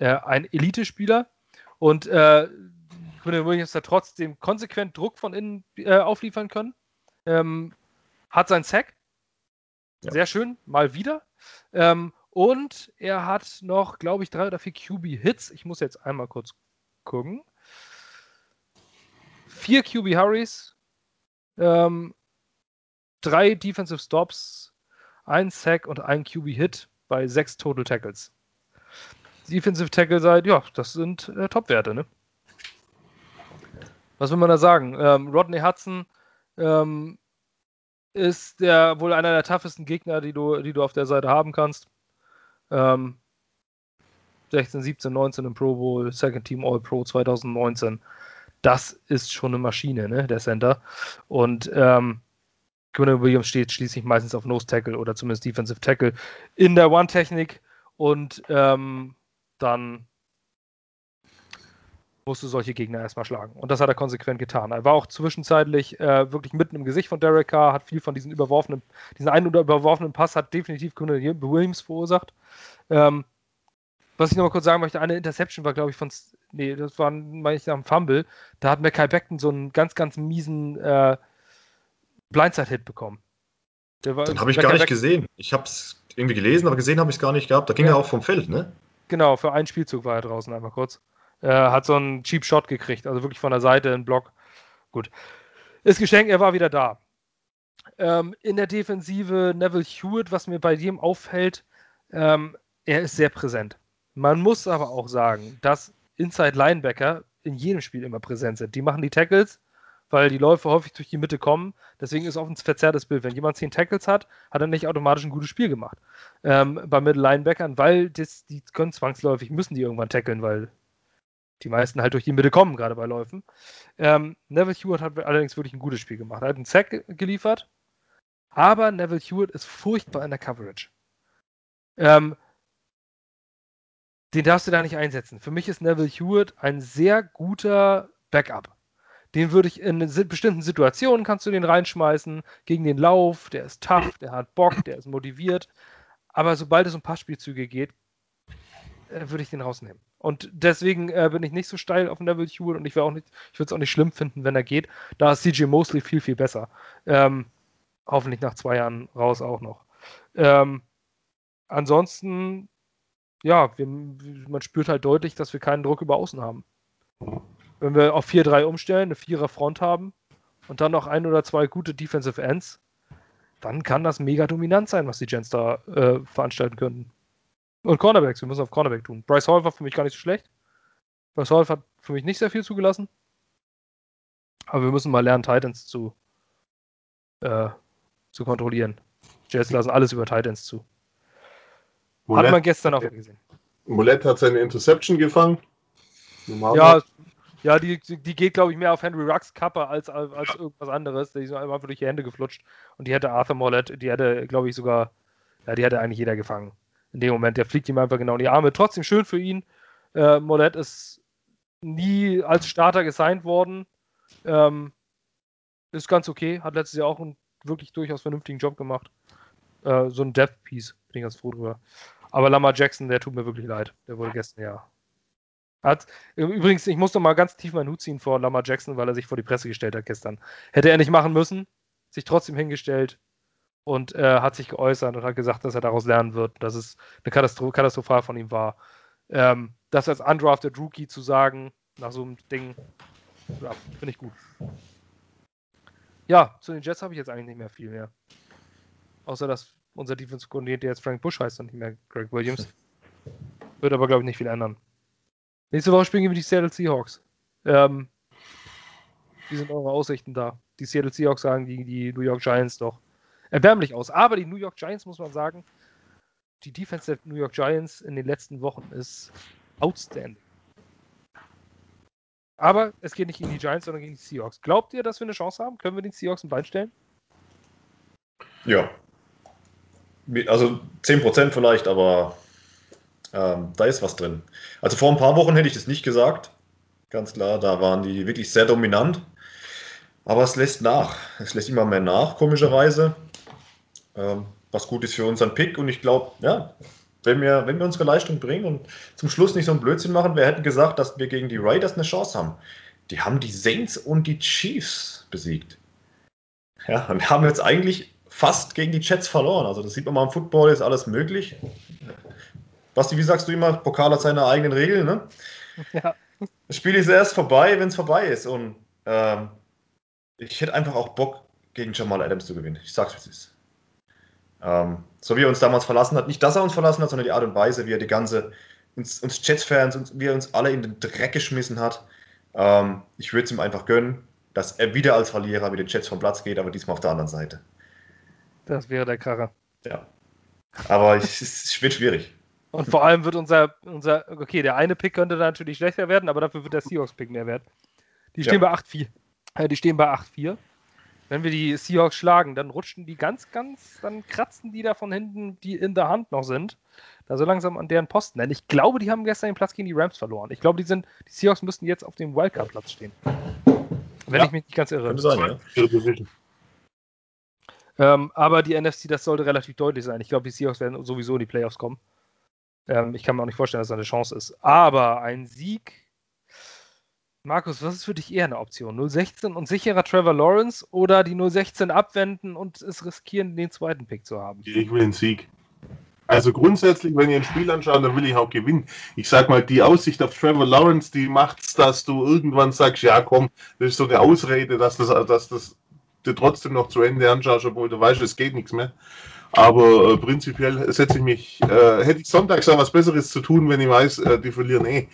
ein Elite-Spieler und Quinnen Williams hat trotzdem konsequent Druck von innen aufliefern können. Hat seinen Sack. Ja. Sehr schön, mal wieder. Und er hat noch, glaube ich, 3 oder 4 QB-Hits. Ich muss jetzt einmal kurz gucken. 4 QB-Hurries, 3 Defensive Stops, 1 Sack und 1 QB-Hit bei 6 Total Tackles. Defensive Tackle seit, ja, das sind Top-Werte, ne? Was will man da sagen? Rodney Hudson ist der wohl einer der toughesten Gegner, die du auf der Seite haben kannst. 16, 17, 19 im Pro Bowl, Second Team All-Pro 2019. Das ist schon eine Maschine, ne, der Center. Und Quinnen Williams steht schließlich meistens auf Nose Tackle oder zumindest Defensive Tackle in der One-Technik und dann musst du solche Gegner erstmal schlagen. Und das hat er konsequent getan. Er war auch zwischenzeitlich wirklich mitten im Gesicht von Derek Carr, hat viel von diesen einen überworfenen Pass hat definitiv Quinnen Williams verursacht. Was ich nochmal kurz sagen möchte, eine Interception war, glaube ich, das war nach dem Fumble, da hat Mekhi Becton so einen ganz, ganz miesen Blindside-Hit bekommen. Den habe ich gar nicht gesehen. Ich habe es irgendwie gelesen, aber gesehen habe ich es gar nicht gehabt. Da ging er auch vom Feld, ne? Genau, für einen Spielzug war er draußen, einmal kurz. Hat so einen Cheap Shot gekriegt, also wirklich von der Seite einen Block. Gut. Ist geschenkt, er war wieder da. In der Defensive Neville Hewitt, was mir bei jedem auffällt, er ist sehr präsent. Man muss aber auch sagen, dass Inside Linebacker in jedem Spiel immer präsent sind. Die machen die Tackles, weil die Läufe häufig durch die Mitte kommen. Deswegen ist oft ein verzerrtes Bild. Wenn jemand 10 Tackles hat, hat er nicht automatisch ein gutes Spiel gemacht. Bei Middle-Linebackern, weil die können zwangsläufig, müssen die irgendwann tackeln, weil die meisten halt durch die Mitte kommen, gerade bei Läufen. Neville Hewitt hat allerdings wirklich ein gutes Spiel gemacht. Er hat einen Sack geliefert, aber Neville Hewitt ist furchtbar in der Coverage. Den darfst du da nicht einsetzen. Für mich ist Neville Hewitt ein sehr guter Backup. Den würde ich in bestimmten Situationen, kannst du den reinschmeißen, gegen den Lauf, der ist tough, der hat Bock, der ist motiviert. Aber sobald es um Passspielzüge geht, würde ich den rausnehmen. Und deswegen bin ich nicht so steil auf Neville Hewitt und ich würde es auch nicht schlimm finden, wenn er geht. Da ist CJ Mosley viel, viel besser. Hoffentlich nach 2 Jahren raus auch noch. Ansonsten, ja, man spürt halt deutlich, dass wir keinen Druck über Außen haben. Wenn wir auf 4-3 umstellen, eine 4er-Front haben und dann noch 1 oder 2 gute Defensive Ends, dann kann das mega dominant sein, was die Jets da veranstalten könnten. Und Cornerbacks, wir müssen auf Cornerback tun. Bryce Hall war für mich gar nicht so schlecht. Bryce Hall hat für mich nicht sehr viel zugelassen. Aber wir müssen mal lernen, Titans zu kontrollieren. Jets lassen alles über Titans zu. Maulet, hat man gestern auch gesehen. Maulet hat seine Interception gefangen. Ja, die geht, glaube ich, mehr auf Henry Ruggs Kappe als irgendwas anderes. Die ist einfach durch die Hände geflutscht. Und die hätte Arthur Maulet, die hätte eigentlich jeder gefangen. In dem Moment, der fliegt ihm einfach genau in die Arme. Trotzdem schön für ihn. Maulet ist nie als Starter gesigned worden. Ist ganz okay. Hat letztes Jahr auch einen wirklich durchaus vernünftigen Job gemacht. So ein Depth-Piece. Bin ich ganz froh drüber. Aber Lamar Jackson, der tut mir wirklich leid. Der wurde gestern, ja. Übrigens, ich muss noch mal ganz tief meinen Hut ziehen vor Lamar Jackson, weil er sich vor die Presse gestellt hat gestern. Hätte er nicht machen müssen, sich trotzdem hingestellt und hat sich geäußert und hat gesagt, dass er daraus lernen wird, dass es eine katastrophal von ihm war. Das als undrafted Rookie zu sagen, nach so einem Ding, ja, finde ich gut. Ja, zu den Jets habe ich jetzt eigentlich nicht mehr viel mehr. Außer, dass unser Defense-Koordinator, der jetzt Frank Bush heißt und nicht mehr Greg Williams, wird aber, glaube ich, nicht viel ändern. Nächste Woche spielen wir die Seattle Seahawks. Wie sind eure Aussichten da? Die Seattle Seahawks sagen gegen die New York Giants doch erbärmlich aus. Aber die New York Giants, muss man sagen, die Defense der New York Giants in den letzten Wochen ist outstanding. Aber es geht nicht gegen die Giants, sondern gegen die Seahawks. Glaubt ihr, dass wir eine Chance haben? Können wir den Seahawks ein Bein stellen? Ja. Also 10% vielleicht, aber da ist was drin. Also vor ein paar Wochen hätte ich das nicht gesagt. Ganz klar, da waren die wirklich sehr dominant. Aber es lässt nach. Es lässt immer mehr nach, komischerweise. Was gut ist für unseren Pick. Und ich glaube, ja, wenn wir unsere Leistung bringen und zum Schluss nicht so einen Blödsinn machen, wir hätten gesagt, dass wir gegen die Raiders eine Chance haben. Die haben die Saints und die Chiefs besiegt. Ja, und haben jetzt eigentlich fast gegen die Jets verloren. Also das sieht man mal im Football, ist alles möglich. Basti, wie sagst du immer, Pokal hat seine eigenen Regeln, ne? Ja. Das Spiel ist erst vorbei, wenn es vorbei ist. Und ich hätte einfach auch Bock, gegen Jamal Adams zu gewinnen. Ich sag's, wie es ist. So wie er uns damals verlassen hat. Nicht, dass er uns verlassen hat, sondern die Art und Weise, wie er die ganze, uns Jets-Fans, wie er uns alle in den Dreck geschmissen hat. Ich würde es ihm einfach gönnen, dass er wieder als Verlierer mit den Jets vom Platz geht, aber diesmal auf der anderen Seite. Das wäre der Kracher. Ja. Aber es wird schwierig. Und vor allem wird unser, okay, der eine Pick könnte da natürlich schlechter werden, aber dafür wird der Seahawks-Pick mehr wert. Die stehen bei 8-4. Die stehen bei 8-4. Wenn wir die Seahawks schlagen, dann rutschen die dann kratzen die da von hinten, die in der Hand noch sind, da so langsam an deren Posten. Denn ich glaube, die haben gestern den Platz gegen die Rams verloren. Ich glaube, die Seahawks müssten jetzt auf dem Wildcard-Platz stehen. Wenn ich mich nicht ganz irre. Sein, ja. Aber die NFC, das sollte relativ deutlich sein. Ich glaube, die Seahawks werden sowieso in die Playoffs kommen. Ich kann mir auch nicht vorstellen, dass das eine Chance ist. Aber ein Sieg, Markus, was ist für dich eher eine Option? 0-16 und sicherer Trevor Lawrence oder die 0-16 abwenden und es riskieren, den zweiten Pick zu haben? Ich will den Sieg. Also grundsätzlich, wenn ihr ein Spiel anschaut, dann will ich auch gewinnen. Ich sag mal, die Aussicht auf Trevor Lawrence, die macht's, dass du irgendwann sagst, ja komm, das ist so eine Ausrede, dass das du trotzdem noch zu Ende anschaust, obwohl du weißt, es geht nichts mehr. Aber prinzipiell hätte ich sonntags auch was Besseres zu tun, wenn ich weiß, die verlieren eh.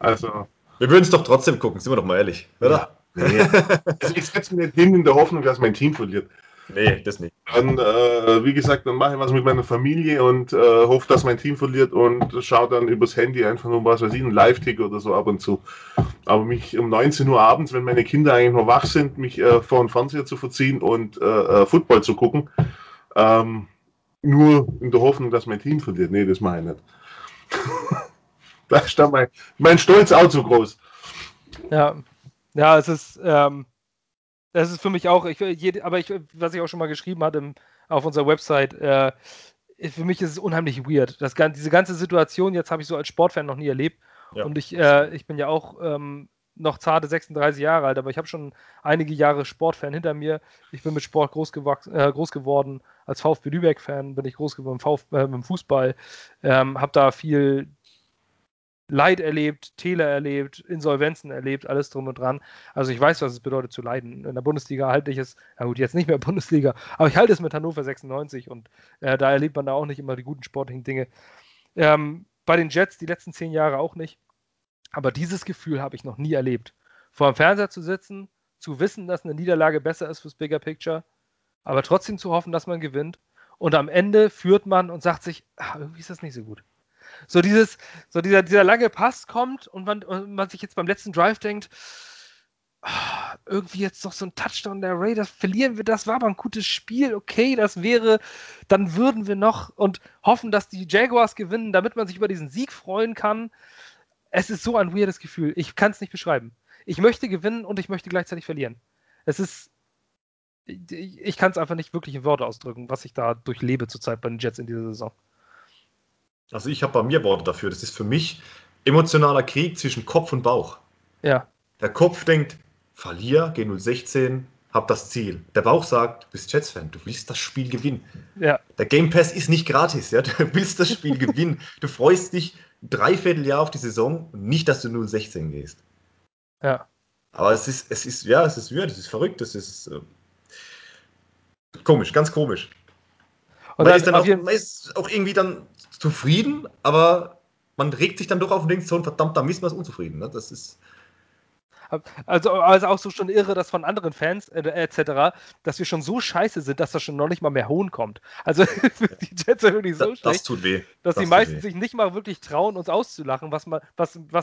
Also. Wir würden es doch trotzdem gucken, sind wir doch mal ehrlich, oder? Ja. Nee. Also ich setze mich nicht hin in der Hoffnung, dass mein Team verliert. Nee, das nicht. Dann, wie gesagt, dann mache ich was mit meiner Familie und hoffe, dass mein Team verliert und schaue dann übers Handy einfach nur was weiß ich, einen Live-Tick oder so ab und zu. Aber mich um 19 Uhr abends, wenn meine Kinder eigentlich noch wach sind, mich vor den Fernseher zu verziehen und Football zu gucken, nur in der Hoffnung, dass mein Team verliert. Nee, das mache ich nicht. Da ist dann mein Stolz auch zu groß. Ja, es ist... Das ist für mich auch, was ich auch schon mal geschrieben hatte auf unserer Website. Für mich ist es unheimlich weird. Diese ganze Situation jetzt habe ich so als Sportfan noch nie erlebt. Ja. Und ich bin ja auch noch zarte 36 Jahre alt, aber ich habe schon einige Jahre Sportfan hinter mir. Ich bin mit Sport groß geworden. Als VfB Lübeck-Fan bin ich groß geworden mit dem Fußball. Habe da viel Leid erlebt, Täler erlebt, Insolvenzen erlebt, alles drum und dran. Also ich weiß, was es bedeutet zu leiden. In der Bundesliga halte ich es, na gut, jetzt nicht mehr Bundesliga, aber ich halte es mit Hannover 96 und da erlebt man da auch nicht immer die guten sportlichen Dinge. Bei den Jets die letzten 10 Jahre auch nicht, aber dieses Gefühl habe ich noch nie erlebt. Vor dem Fernseher zu sitzen, zu wissen, dass eine Niederlage besser ist fürs Bigger Picture, aber trotzdem zu hoffen, dass man gewinnt und am Ende führt man und sagt sich, irgendwie ist das nicht so gut. Dieser lange Pass kommt und man sich jetzt beim letzten Drive denkt, irgendwie jetzt doch so ein Touchdown der Raiders, verlieren wir das, war aber ein gutes Spiel, okay, dann würden wir noch und hoffen, dass die Jaguars gewinnen, damit man sich über diesen Sieg freuen kann. Es ist so ein weirdes Gefühl, ich kann es nicht beschreiben. Ich möchte gewinnen und ich möchte gleichzeitig verlieren. Ich kann es einfach nicht wirklich in Worte ausdrücken, was ich da durchlebe zurzeit bei den Jets in dieser Saison. Also ich habe bei mir Worte dafür. Das ist für mich emotionaler Krieg zwischen Kopf und Bauch. Ja. Der Kopf denkt, verlier, geh 0-16, hab das Ziel. Der Bauch sagt, du bist Jets-Fan, du willst das Spiel gewinnen. Ja. Der Game Pass ist nicht gratis, ja? Du willst das Spiel gewinnen. Du freust dich 3/4 Jahr auf die Saison und nicht, dass du 0-16 gehst. Ja. Aber es ist weird, es ist verrückt, es ist komisch, ganz komisch. Und man ist auch irgendwie dann zufrieden, aber man regt sich dann doch auf und denkt so, verdammt, da ist man unzufrieden. Ne? Das ist also auch so schon irre, dass von anderen Fans etc., dass wir schon so scheiße sind, dass das schon noch nicht mal mehr Hohn kommt. Also für die Jets sind wirklich so schlecht, das tut weh. Dass die meisten sich nicht mal wirklich trauen, uns auszulachen, was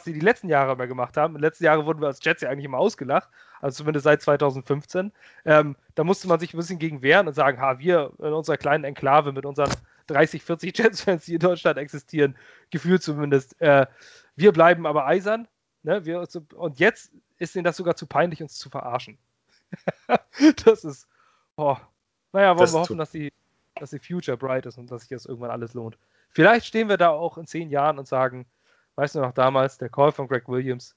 sie die letzten Jahre immer gemacht haben. In den letzten Jahren wurden wir als Jets ja eigentlich immer ausgelacht, also zumindest seit 2015. Da musste man sich ein bisschen gegen wehren und sagen, wir in unserer kleinen Enklave mit unseren 30, 40 Jets-Fans, die in Deutschland existieren, gefühlt zumindest, wir bleiben aber eisern. Ne, und jetzt ist ihnen das sogar zu peinlich, uns zu verarschen. Das ist, naja, wollen wir hoffen, dass die Future bright ist und dass sich das irgendwann alles lohnt. Vielleicht stehen wir da auch in 10 Jahren und sagen, weißt du noch damals, der Call von Greg Williams.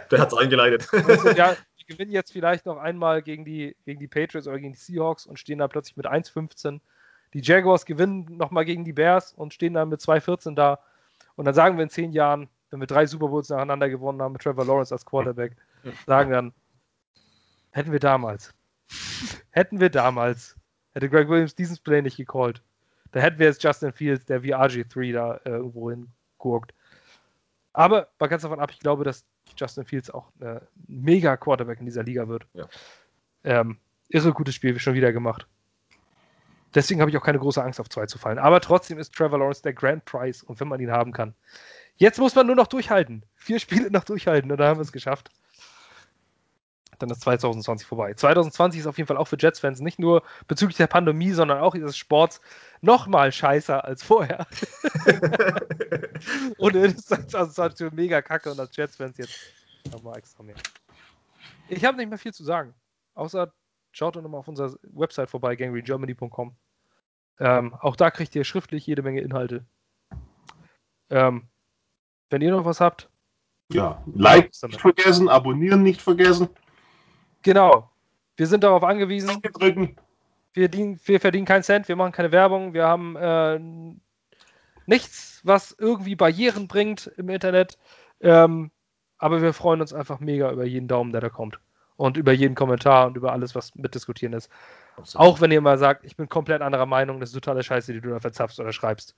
Der hat's eingeleitet. Ja, die gewinnen jetzt vielleicht noch einmal gegen die Patriots oder gegen die Seahawks und stehen da plötzlich mit 1-15. Die Jaguars gewinnen nochmal gegen die Bears und stehen dann mit 2-14 da. Und dann sagen wir in 10 Jahren, wenn wir 3 Super Bowls nacheinander gewonnen haben mit Trevor Lawrence als Quarterback, sagen dann, hätten wir damals, hätte Greg Williams diesen Play nicht gecallt, da hätten wir jetzt Justin Fields, der wie RG3 da irgendwo hingurkt. Aber mal ganz davon ab, ich glaube, dass Justin Fields auch ein mega Quarterback in dieser Liga wird. Ja. Irre gutes Spiel, schon wieder gemacht. Deswegen habe ich auch keine große Angst, auf 2 zu fallen. Aber trotzdem ist Trevor Lawrence der Grand Prize und wenn man ihn haben kann. Jetzt muss man nur noch durchhalten. 4 Spiele noch durchhalten und dann haben wir es geschafft. Dann ist 2020 vorbei. 2020 ist auf jeden Fall auch für Jets-Fans nicht nur bezüglich der Pandemie, sondern auch dieses Sports noch mal scheißer als vorher. Und das ist schon mega kacke und als Jets-Fans jetzt nochmal extra mehr. Ich habe nicht mehr viel zu sagen. Außer schaut doch nochmal auf unserer Website vorbei, gangrenegermany.com. Auch da kriegt ihr schriftlich jede Menge Inhalte. Wenn ihr noch was habt. Ja, Like nicht vergessen, abonnieren nicht vergessen. Genau. Wir sind darauf angewiesen. Wir verdienen keinen Cent, wir machen keine Werbung, wir haben nichts, was irgendwie Barrieren bringt im Internet. Aber wir freuen uns einfach mega über jeden Daumen, der da kommt. Und über jeden Kommentar und über alles, was mitdiskutieren ist. Absolut. Auch wenn ihr mal sagt, ich bin komplett anderer Meinung, das ist totale Scheiße, die du da verzapfst oder schreibst.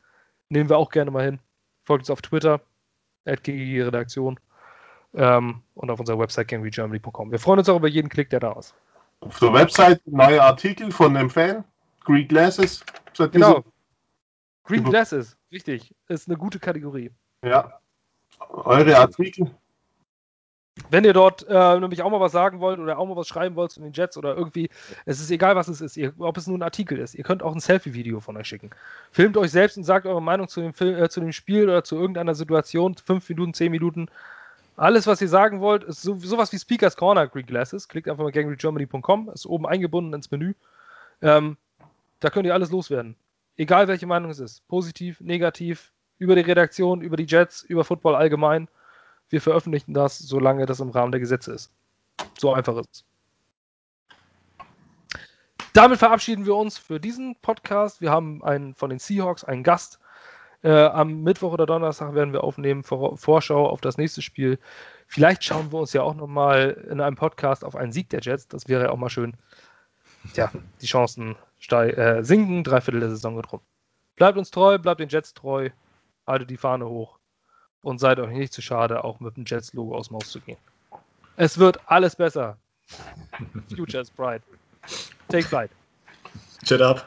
Nehmen wir auch gerne mal hin. Folgt uns auf Twitter, @GGG-Redaktion und auf unserer Website gangrenegermany.com. Wir freuen uns auch über jeden Klick, der da ist. Auf der Website neue Artikel von einem Fan, Green Glasses. Genau. Green Glasses, richtig. Ist eine gute Kategorie. Ja. Eure Artikel. Wenn ihr dort nämlich auch mal was sagen wollt oder auch mal was schreiben wollt zu den Jets oder irgendwie, es ist egal, was es ist, ob es nur ein Artikel ist, ihr könnt auch ein Selfie-Video von euch schicken. Filmt euch selbst und sagt eure Meinung zu dem Spiel oder zu irgendeiner Situation, 5 Minuten, 10 Minuten. Alles, was ihr sagen wollt, ist sowas wie Speakers Corner, Green Glasses. Klickt einfach mal gangrenegermany.com, ist oben eingebunden ins Menü. Da könnt ihr alles loswerden. Egal, welche Meinung es ist. Positiv, negativ, über die Redaktion, über die Jets, über Football allgemein. Wir veröffentlichen das, solange das im Rahmen der Gesetze ist. So einfach ist es. Damit verabschieden wir uns für diesen Podcast. Wir haben einen von den Seahawks, einen Gast. Am Mittwoch oder Donnerstag werden wir aufnehmen, Vorschau auf das nächste Spiel. Vielleicht schauen wir uns ja auch nochmal in einem Podcast auf einen Sieg der Jets. Das wäre ja auch mal schön. Tja, die Chancen sinken, 3/4 der Saison geht rum. Bleibt uns treu, bleibt den Jets treu, haltet die Fahne hoch und seid euch nicht zu schade, auch mit dem Jets-Logo aus dem Haus zu gehen. Es wird alles besser. Future is bright. Take flight. Shut up.